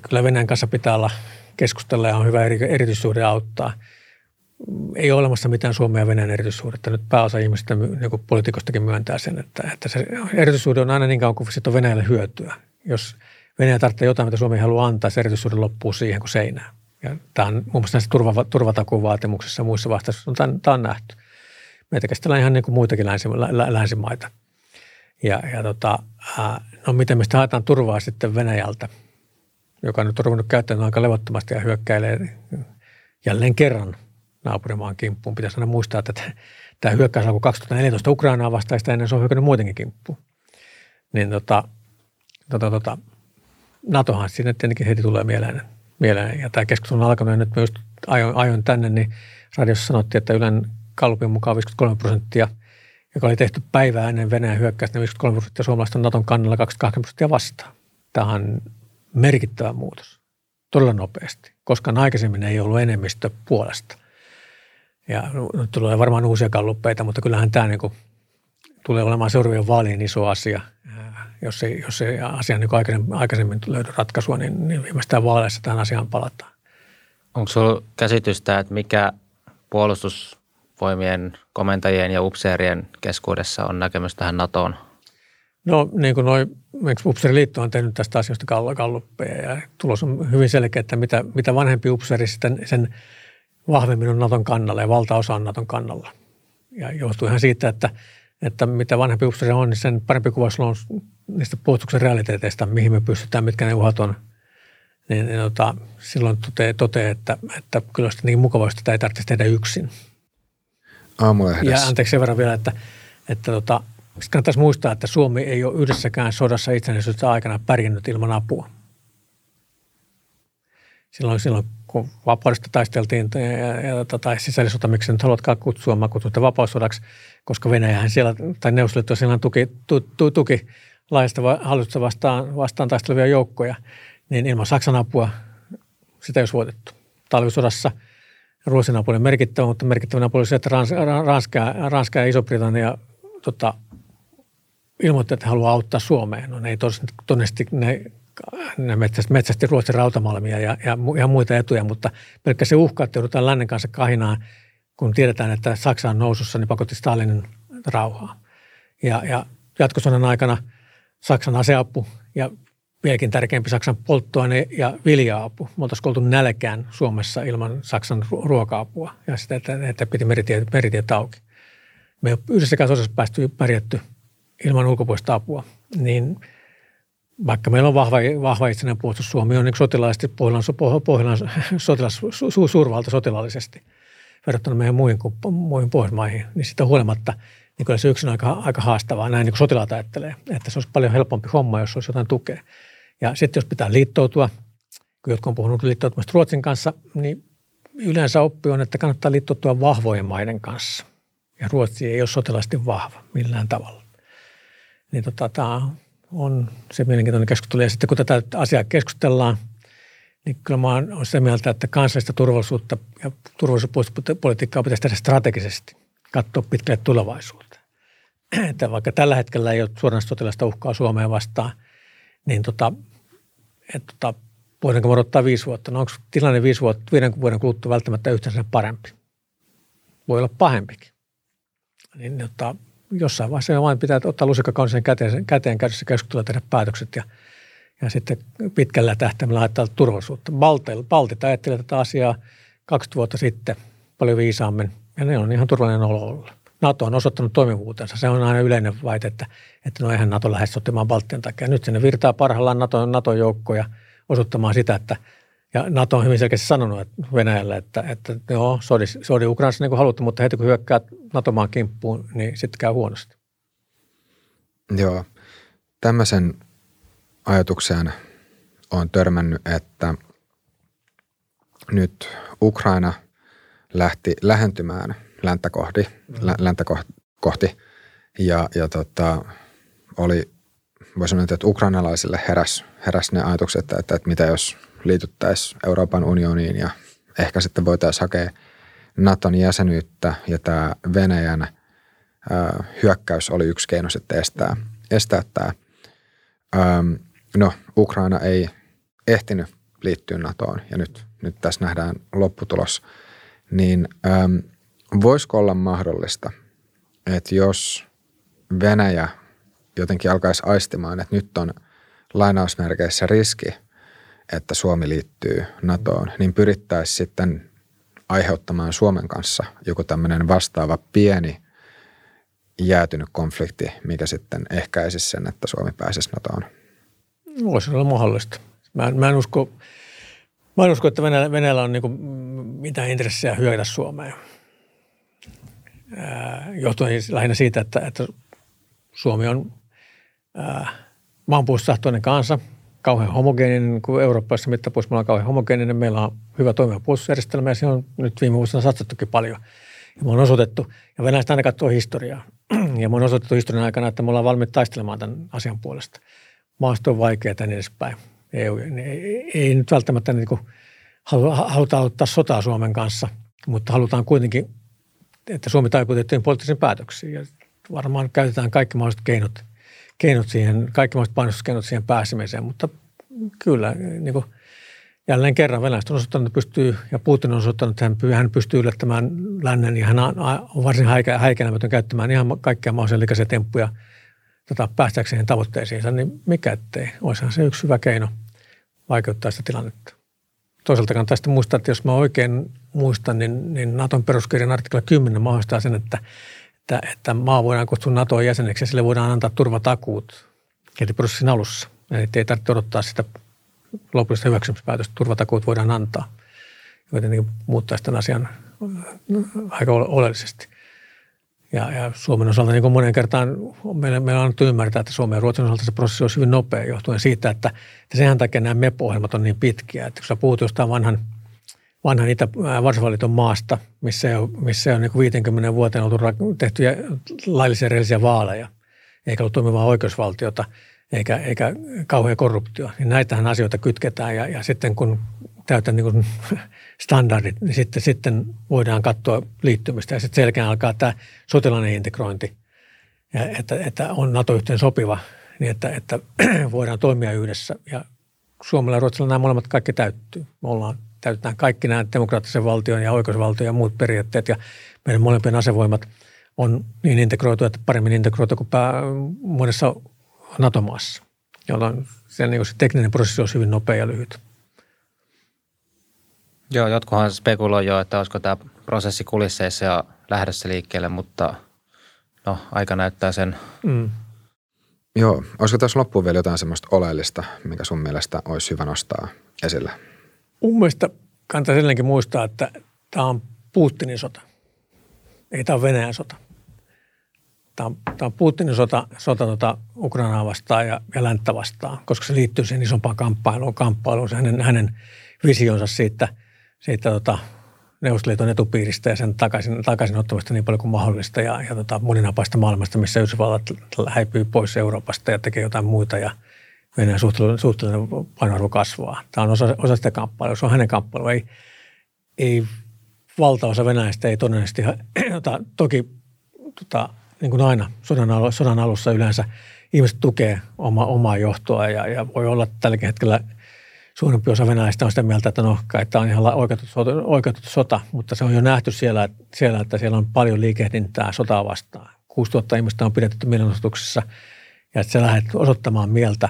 kyllä Venäjän kanssa pitää olla keskustella ja on hyvä erityissuhde auttaa. Ei ole olemassa mitään Suomen ja Venäjän erityissuhdetta. Nyt pääosa ihmisistä, niin kuin poliitikostakin myöntää sen, että se erityissuhde on aina niin kauan, kun siitä on Venäjälle hyötyä. Jos Venäjä tarvitsee jotain, mitä Suomi haluaa antaa, se erityissuhde loppuu siihen kuin seinään. Ja tämä on muun muassa näissä turvatakuvaatimuksissa ja muissa vastauksissa, tämä on nähty. Meitä käsitellään ihan niin kuin muitakin länsimaita. Miten me sitä haetaan turvaa sitten Venäjältä? joka nyt on ruvennut käyttämään aika levottomasti ja hyökkäilee jälleen kerran naapurimaan kimppuun. Pitäisi aina muistaa, että tämä hyökkäys alkoi 2014 Ukrainaa vastaan, sitä ennen se on hyökännyt muutenkin kimppuun. Niin NATOhan siinä tietenkin heti tulee mieleen. Ja tämä keskustelu on alkanut, ja nyt mä just ajoin tänne, niin radiossa sanottiin, että Ylen gallupin mukaan 53%, joka oli tehty päivää ennen Venäjän hyökkäystä, niin 53% suomalaista on NATOn kannalla 22% vastaan. Tämä on merkittävä muutos, todella nopeasti, koska aikaisemmin ei ollut enemmistö puolesta. Ja nyt tulee varmaan uusia gallupeita, mutta kyllähän tämä niin kuin tulee olemaan seuraavien vaaliin iso asia. Jos ei asiaan niin aikaisemmin löydy ratkaisua, niin viimeistään vaaleissa tähän asiaan palataan. Onko sinulla käsitystä, että mikä puolustusvoimien, komentajien ja upseerien keskuudessa on näkemys tähän NATOon? No niin kuin upseeriliitto on tehnyt tästä asiasta galluppeja ja tulos on hyvin selkeä, että mitä vanhempi upseeri, sen vahvemmin on NATOn kannalla ja valtaosa on NATOn kannalla. Ja johtuu ihan siitä, että mitä vanhempi upseeri on, niin sen parempi kuva on niistä puolustuksen realiteeteista, mihin me pystytään, mitkä ne uhat on. Niin, silloin toteaa, että kyllä olisi niin mukavaa, jos tätä ei tarvitse tehdä yksin. Aamulehdessä. Ja anteeksi sen verran vielä, että sitten kannattaisi muistaa, että Suomi ei ole yhdessäkään sodassa itsenäisyyttä aikana pärjännyt ilman apua. Silloin kun vapaudesta taisteltiin, tai sisällissota, miksi sä nyt haluatkaan kutsua, mä kutsun sitä vapaussodaksi, koska Venäjähän siellä, tai Neuvostoliitto siellä tuki laajasta hallitusta vastaan taistelevia joukkoja, niin ilman Saksan apua sitä ei olisi voitettu. Talvisodassa Ruotsin apu oli merkittävä, mutta merkittävänä apu oli se, että Ranska ja Iso-Britannia ilmoitti, että haluaa auttaa Suomeen. No ne ei todennäköisesti, ne metsästi Ruotsin rautamalmia ja muita etuja, mutta pelkkä se uhka, että joudutaan lännen kanssa kahinaan, kun tiedetään, että Saksa on nousussa, niin pakotti Stalinin rauhaa. Ja jatkosodan aikana Saksan aseapu ja vieläkin tärkeämpi Saksan polttoaine- ja vilja-apu. Me oltaisiin oltu nälkään Suomessa ilman Saksan ruoka-apua ja sitä, että piti meritiet auki. Me ei ole yhdessäkään sodassa pärjätty ilman ulkopuolista apua, niin vaikka meillä on vahva itsenäinen puolustus, Suomi on niin sotilaisesti Pohjolan suurvalta sotilaallisesti verrattuna meidän muihin Pohjoismaihin, niin sitä huolimatta niin kyllä se yksin on aika haastavaa, näin niin kuin sotilaat ajattelee, että se olisi paljon helpompi homma, jos olisi jotain tukea. Ja sitten jos pitää liittoutua, kun jotkut on puhunut liittoutumista Ruotsin kanssa, niin yleensä oppi on, että kannattaa liittoutua vahvojen maiden kanssa. Ja Ruotsi ei ole sotilaisesti vahva millään tavalla. Niin tämä on se mielenkiintoinen keskustelu. Ja sitten kun tätä asiaa keskustellaan, niin kyllä mä oon sitä mieltä, että kansallista turvallisuutta ja turvallisuuspolitiikkaa pitäisi tehdä strategisesti. Katsoa pitkälle tulevaisuuteen. Että vaikka tällä hetkellä ei ole suoraan sotilaista uhkaa Suomeen vastaan, niin voidaanko me odottaa 5 vuotta? No onko tilanne 5 vuoden kuluttua välttämättä yhteensä parempi? Voi olla pahempikin. Niin jossain vaiheessa vain pitää ottaa lusikkakaunisen käteen kädessä keskustella tehdä päätökset ja sitten pitkällä tähtäimellä laittaa turvallisuutta. Baltit ajattelee tätä asiaa 2 vuotta sitten paljon viisaammin. Ja ne on ihan turvallinen olo olla. NATO on osoittanut toimivuutensa. Se on aina yleinen väite, että no eihän NATO lähde sotimaan Baltian takia. Nyt sinne virtaa parhaillaan NATO-joukkoja osoittamaan sitä, että ja NATO on hyvin selkeästi sanonut Venäjälle, että joo, sodi Ukrainassa niin kuin haluatte, mutta heti kun hyökkäät NATO-maan kimppuun, niin sitten käy huonosti. Joo. Tämmöisen ajatukseen olen törmännyt, että nyt Ukraina lähti lähentymään länttä kohti ja oli, voi sanoa, että ukrainalaisille heräs ne ajatukset, että mitä jos liityttäisiin Euroopan unioniin ja ehkä sitten voitaisiin hakea NATOn jäsenyyttä ja tämä Venäjän hyökkäys oli yksi keino sitten estää tämä. No Ukraina ei ehtinyt liittyä NATOon ja nyt tässä nähdään lopputulos. Niin voisiko olla mahdollista, että jos Venäjä jotenkin alkaisi aistimaan, että nyt on lainausmerkeissä riski, että Suomi liittyy NATOon, niin pyrittäisiin sitten aiheuttamaan Suomen kanssa joku tämmöinen vastaava pieni jäätynyt konflikti, mikä sitten ehkäisisi sen, että Suomi pääsisi NATOon? Voisi olla mahdollista. Mä en usko, että Venäjällä on niin mitään intressejä hyökätä Suomeen. Johtuen lähinnä siitä, että Suomi on maanpuolustustahtoinen kansa, kauhean homogeeninen, kun eurooppalaisessa mittapuolessa me ollaan kauhean homogeeninen. Meillä on hyvä toimiva puolustusjärjestelmä ja siinä on nyt viime vuosina satsattukin paljon. Ja me on osoitettu, ja venäläistä aina katsoo historiaa, ja me on osoitettu historian aikana, että me ollaan valmiit taistelemaan tämän asian puolesta. Maasto on vaikea ja niin edespäin. Ei nyt välttämättä niin kuin haluta aloittaa sotaa Suomen kanssa, mutta halutaan kuitenkin, että Suomi taipuu tiettyihin poliittisiin päätöksiin. Ja varmaan käytetään kaikki mahdolliset keinot siihen, kaikki mahdolliset painostuskeinot siihen pääsemiseen, mutta kyllä niin kuin jälleen kerran venäläiset on osoittanut, että pystyy, ja Putin on osoittanut, että hän pystyy yllättämään lännen, ja hän on varsin häikäilemätön käyttämään ihan kaikkia mahdollisia likaisia temppuja päästäkseen tavoitteisiinsa, niin mikä ettei. Olisihan se yksi hyvä keino vaikeuttaa sitä tilannetta. Toisaalta kannattaa sitten muistaa, että jos mä oikein muistan, niin Naton peruskirjan artikla 10 mahdollistaa sen, että maa voidaan kutsua Naton jäseneksi ja sille voidaan antaa turvatakuut heti prosessin alussa. Eli ei tarvitse odottaa sitä lopullista hyväksymispäätöstä. Turvatakuut voidaan antaa, joten muuttaa tämän asian aika oleellisesti. Ja Suomen osalta, niin kuin monen kertaan, meillä on annettu ymmärtää, että Suomen ja Ruotsin osalta se prosessi olisi hyvin nopea johtuen siitä, että senhän takia nämä MEP-ohjelmat on niin pitkiä. Että kun sä puhut jostain vanhan Varsovan liiton maasta, missä ei ole niin 50 vuoteen oltu tehtyjä laillisia rehellisiä vaaleja, eikä ollut toimivaa oikeusvaltiota, eikä kauhea korruptio, niin näitähän asioita kytketään ja sitten kun täytän niin standardit, niin sitten voidaan katsoa liittymistä. Ja sitten selkeän alkaa tämä sotilainen integrointi, että on NATO-yhteen sopiva, niin että voidaan toimia yhdessä. Ja Suomella ja Ruotsilla nämä molemmat kaikki täyttyy. Me täytetään kaikki nämä demokraattisen valtion ja oikeusvaltion ja muut periaatteet. Ja meidän molempien asevoimat on niin integroitu, että paremmin integroitu kuin monessa NATO-maassa, jolloin niin se tekninen prosessi on hyvin nopea ja lyhyt. Joo, jotkuhan spekuloi jo, että olisiko tämä prosessi kulisseissa ja lähdössä liikkeelle, mutta no, aika näyttää sen. Mm. Joo, olisiko tässä loppuun vielä jotain semmoista oleellista, mikä sun mielestä olisi hyvä nostaa esille? Mun mielestä kannattaa edelleenkin muistaa, että tämä on Putinin sota. Ei tämä ole Venäjän sota. Tämä on Putinin sota Ukrainaa vastaan ja länttä vastaan, koska se liittyy siihen isompaan kamppailuun, se hänen visionsa siitä Neuvostoliiton etupiiristä ja sen takaisin ottamista niin paljon kuin mahdollista ja moninapaista maailmasta, missä Yhdysvallat häipyy pois Euroopasta ja tekee jotain muuta ja Venäjän suhteellinen painoarvo kasvaa. Tämä on osa sitä kamppailua, se on hänen kamppailu. Ei valtaosa Venäjästä ei todennäköisesti, toki niin kuin aina sodan alussa yleensä ihmiset tukee omaa johtoa ja voi olla tälläkin hetkellä suurempi osa venäläistä on sitä mieltä, että no, tämä on ihan oikeutettu sota, mutta se on jo nähty siellä, että siellä on paljon liikehdintää sotaa vastaan. 6 000 ihmistä on pidätetty mielenosoituksessa ja että sä lähdet osoittamaan mieltä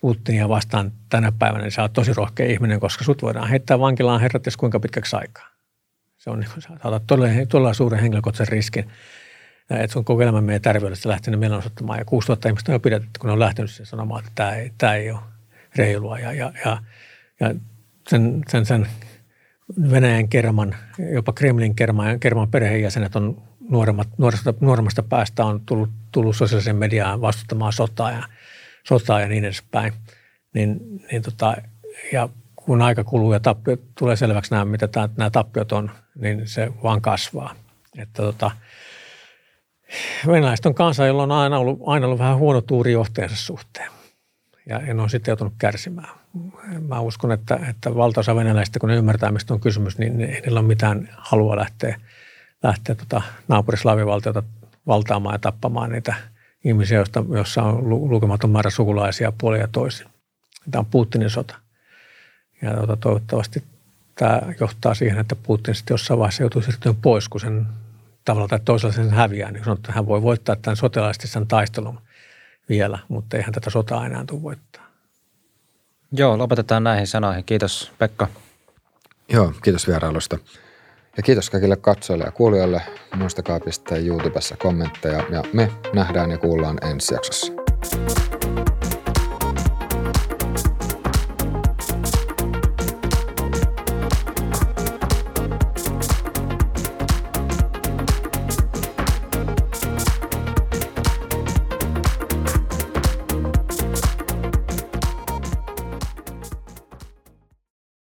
Putinia vastaan tänä päivänä, niin sä oot tosi rohkea ihminen, koska sut voidaan heittää vankilaan herrat jos kuinka pitkäksi aikaa. Se on todella suuren henkilökohtaisen riskin, että sun koko elämän meidän terveydestä lähtenyt mielenosoittamaan ja 6 000 ihmistä on jo pidätetty, kun ne on lähtenyt sen sanomaan, että tämä ei ole reilua ja sen Venäjän kerman, jopa Kremlin kerman perheenjäsenet on nuoremmasta päästä on tullut sosiaaliseen mediaan vastustamaan sotaa ja niin edespäin. Ja kun aika kuluu ja tappiot tulee selväksi mitä nämä tappiot on, niin se vaan kasvaa. Venäläiset on kansa, jolla on aina ollut vähän huono tuuri johtajansa suhteen. Ja en ole sitten joutunut kärsimään. Mä uskon, että valtaosa venäläistä, kun ne ymmärtää, mistä on kysymys, niin ei niillä ole mitään halua lähteä naapurislaavivaltiota valtaamaan ja tappamaan niitä ihmisiä, joissa on lukematon määrä sukulaisia puolin ja toisin. Tämä on Putinin sota. Ja toivottavasti tämä johtaa siihen, että Putin sitten jossain vaiheessa joutuu siirtymään pois, kun sen tavalla tai toisella sen häviää. Niin sanottu, että hän voi voittaa tämän sotilaisesti sen taistelun vielä, mutta eihän tätä sotaa enää tule voittaa. Joo, lopetetaan näihin sanoihin. Kiitos Pekka. Joo, kiitos vierailusta. Ja kiitos kaikille katsojille ja kuulijoille. Muistakaa pistää YouTubessa kommentteja ja me nähdään ja kuullaan ensi jaksossa.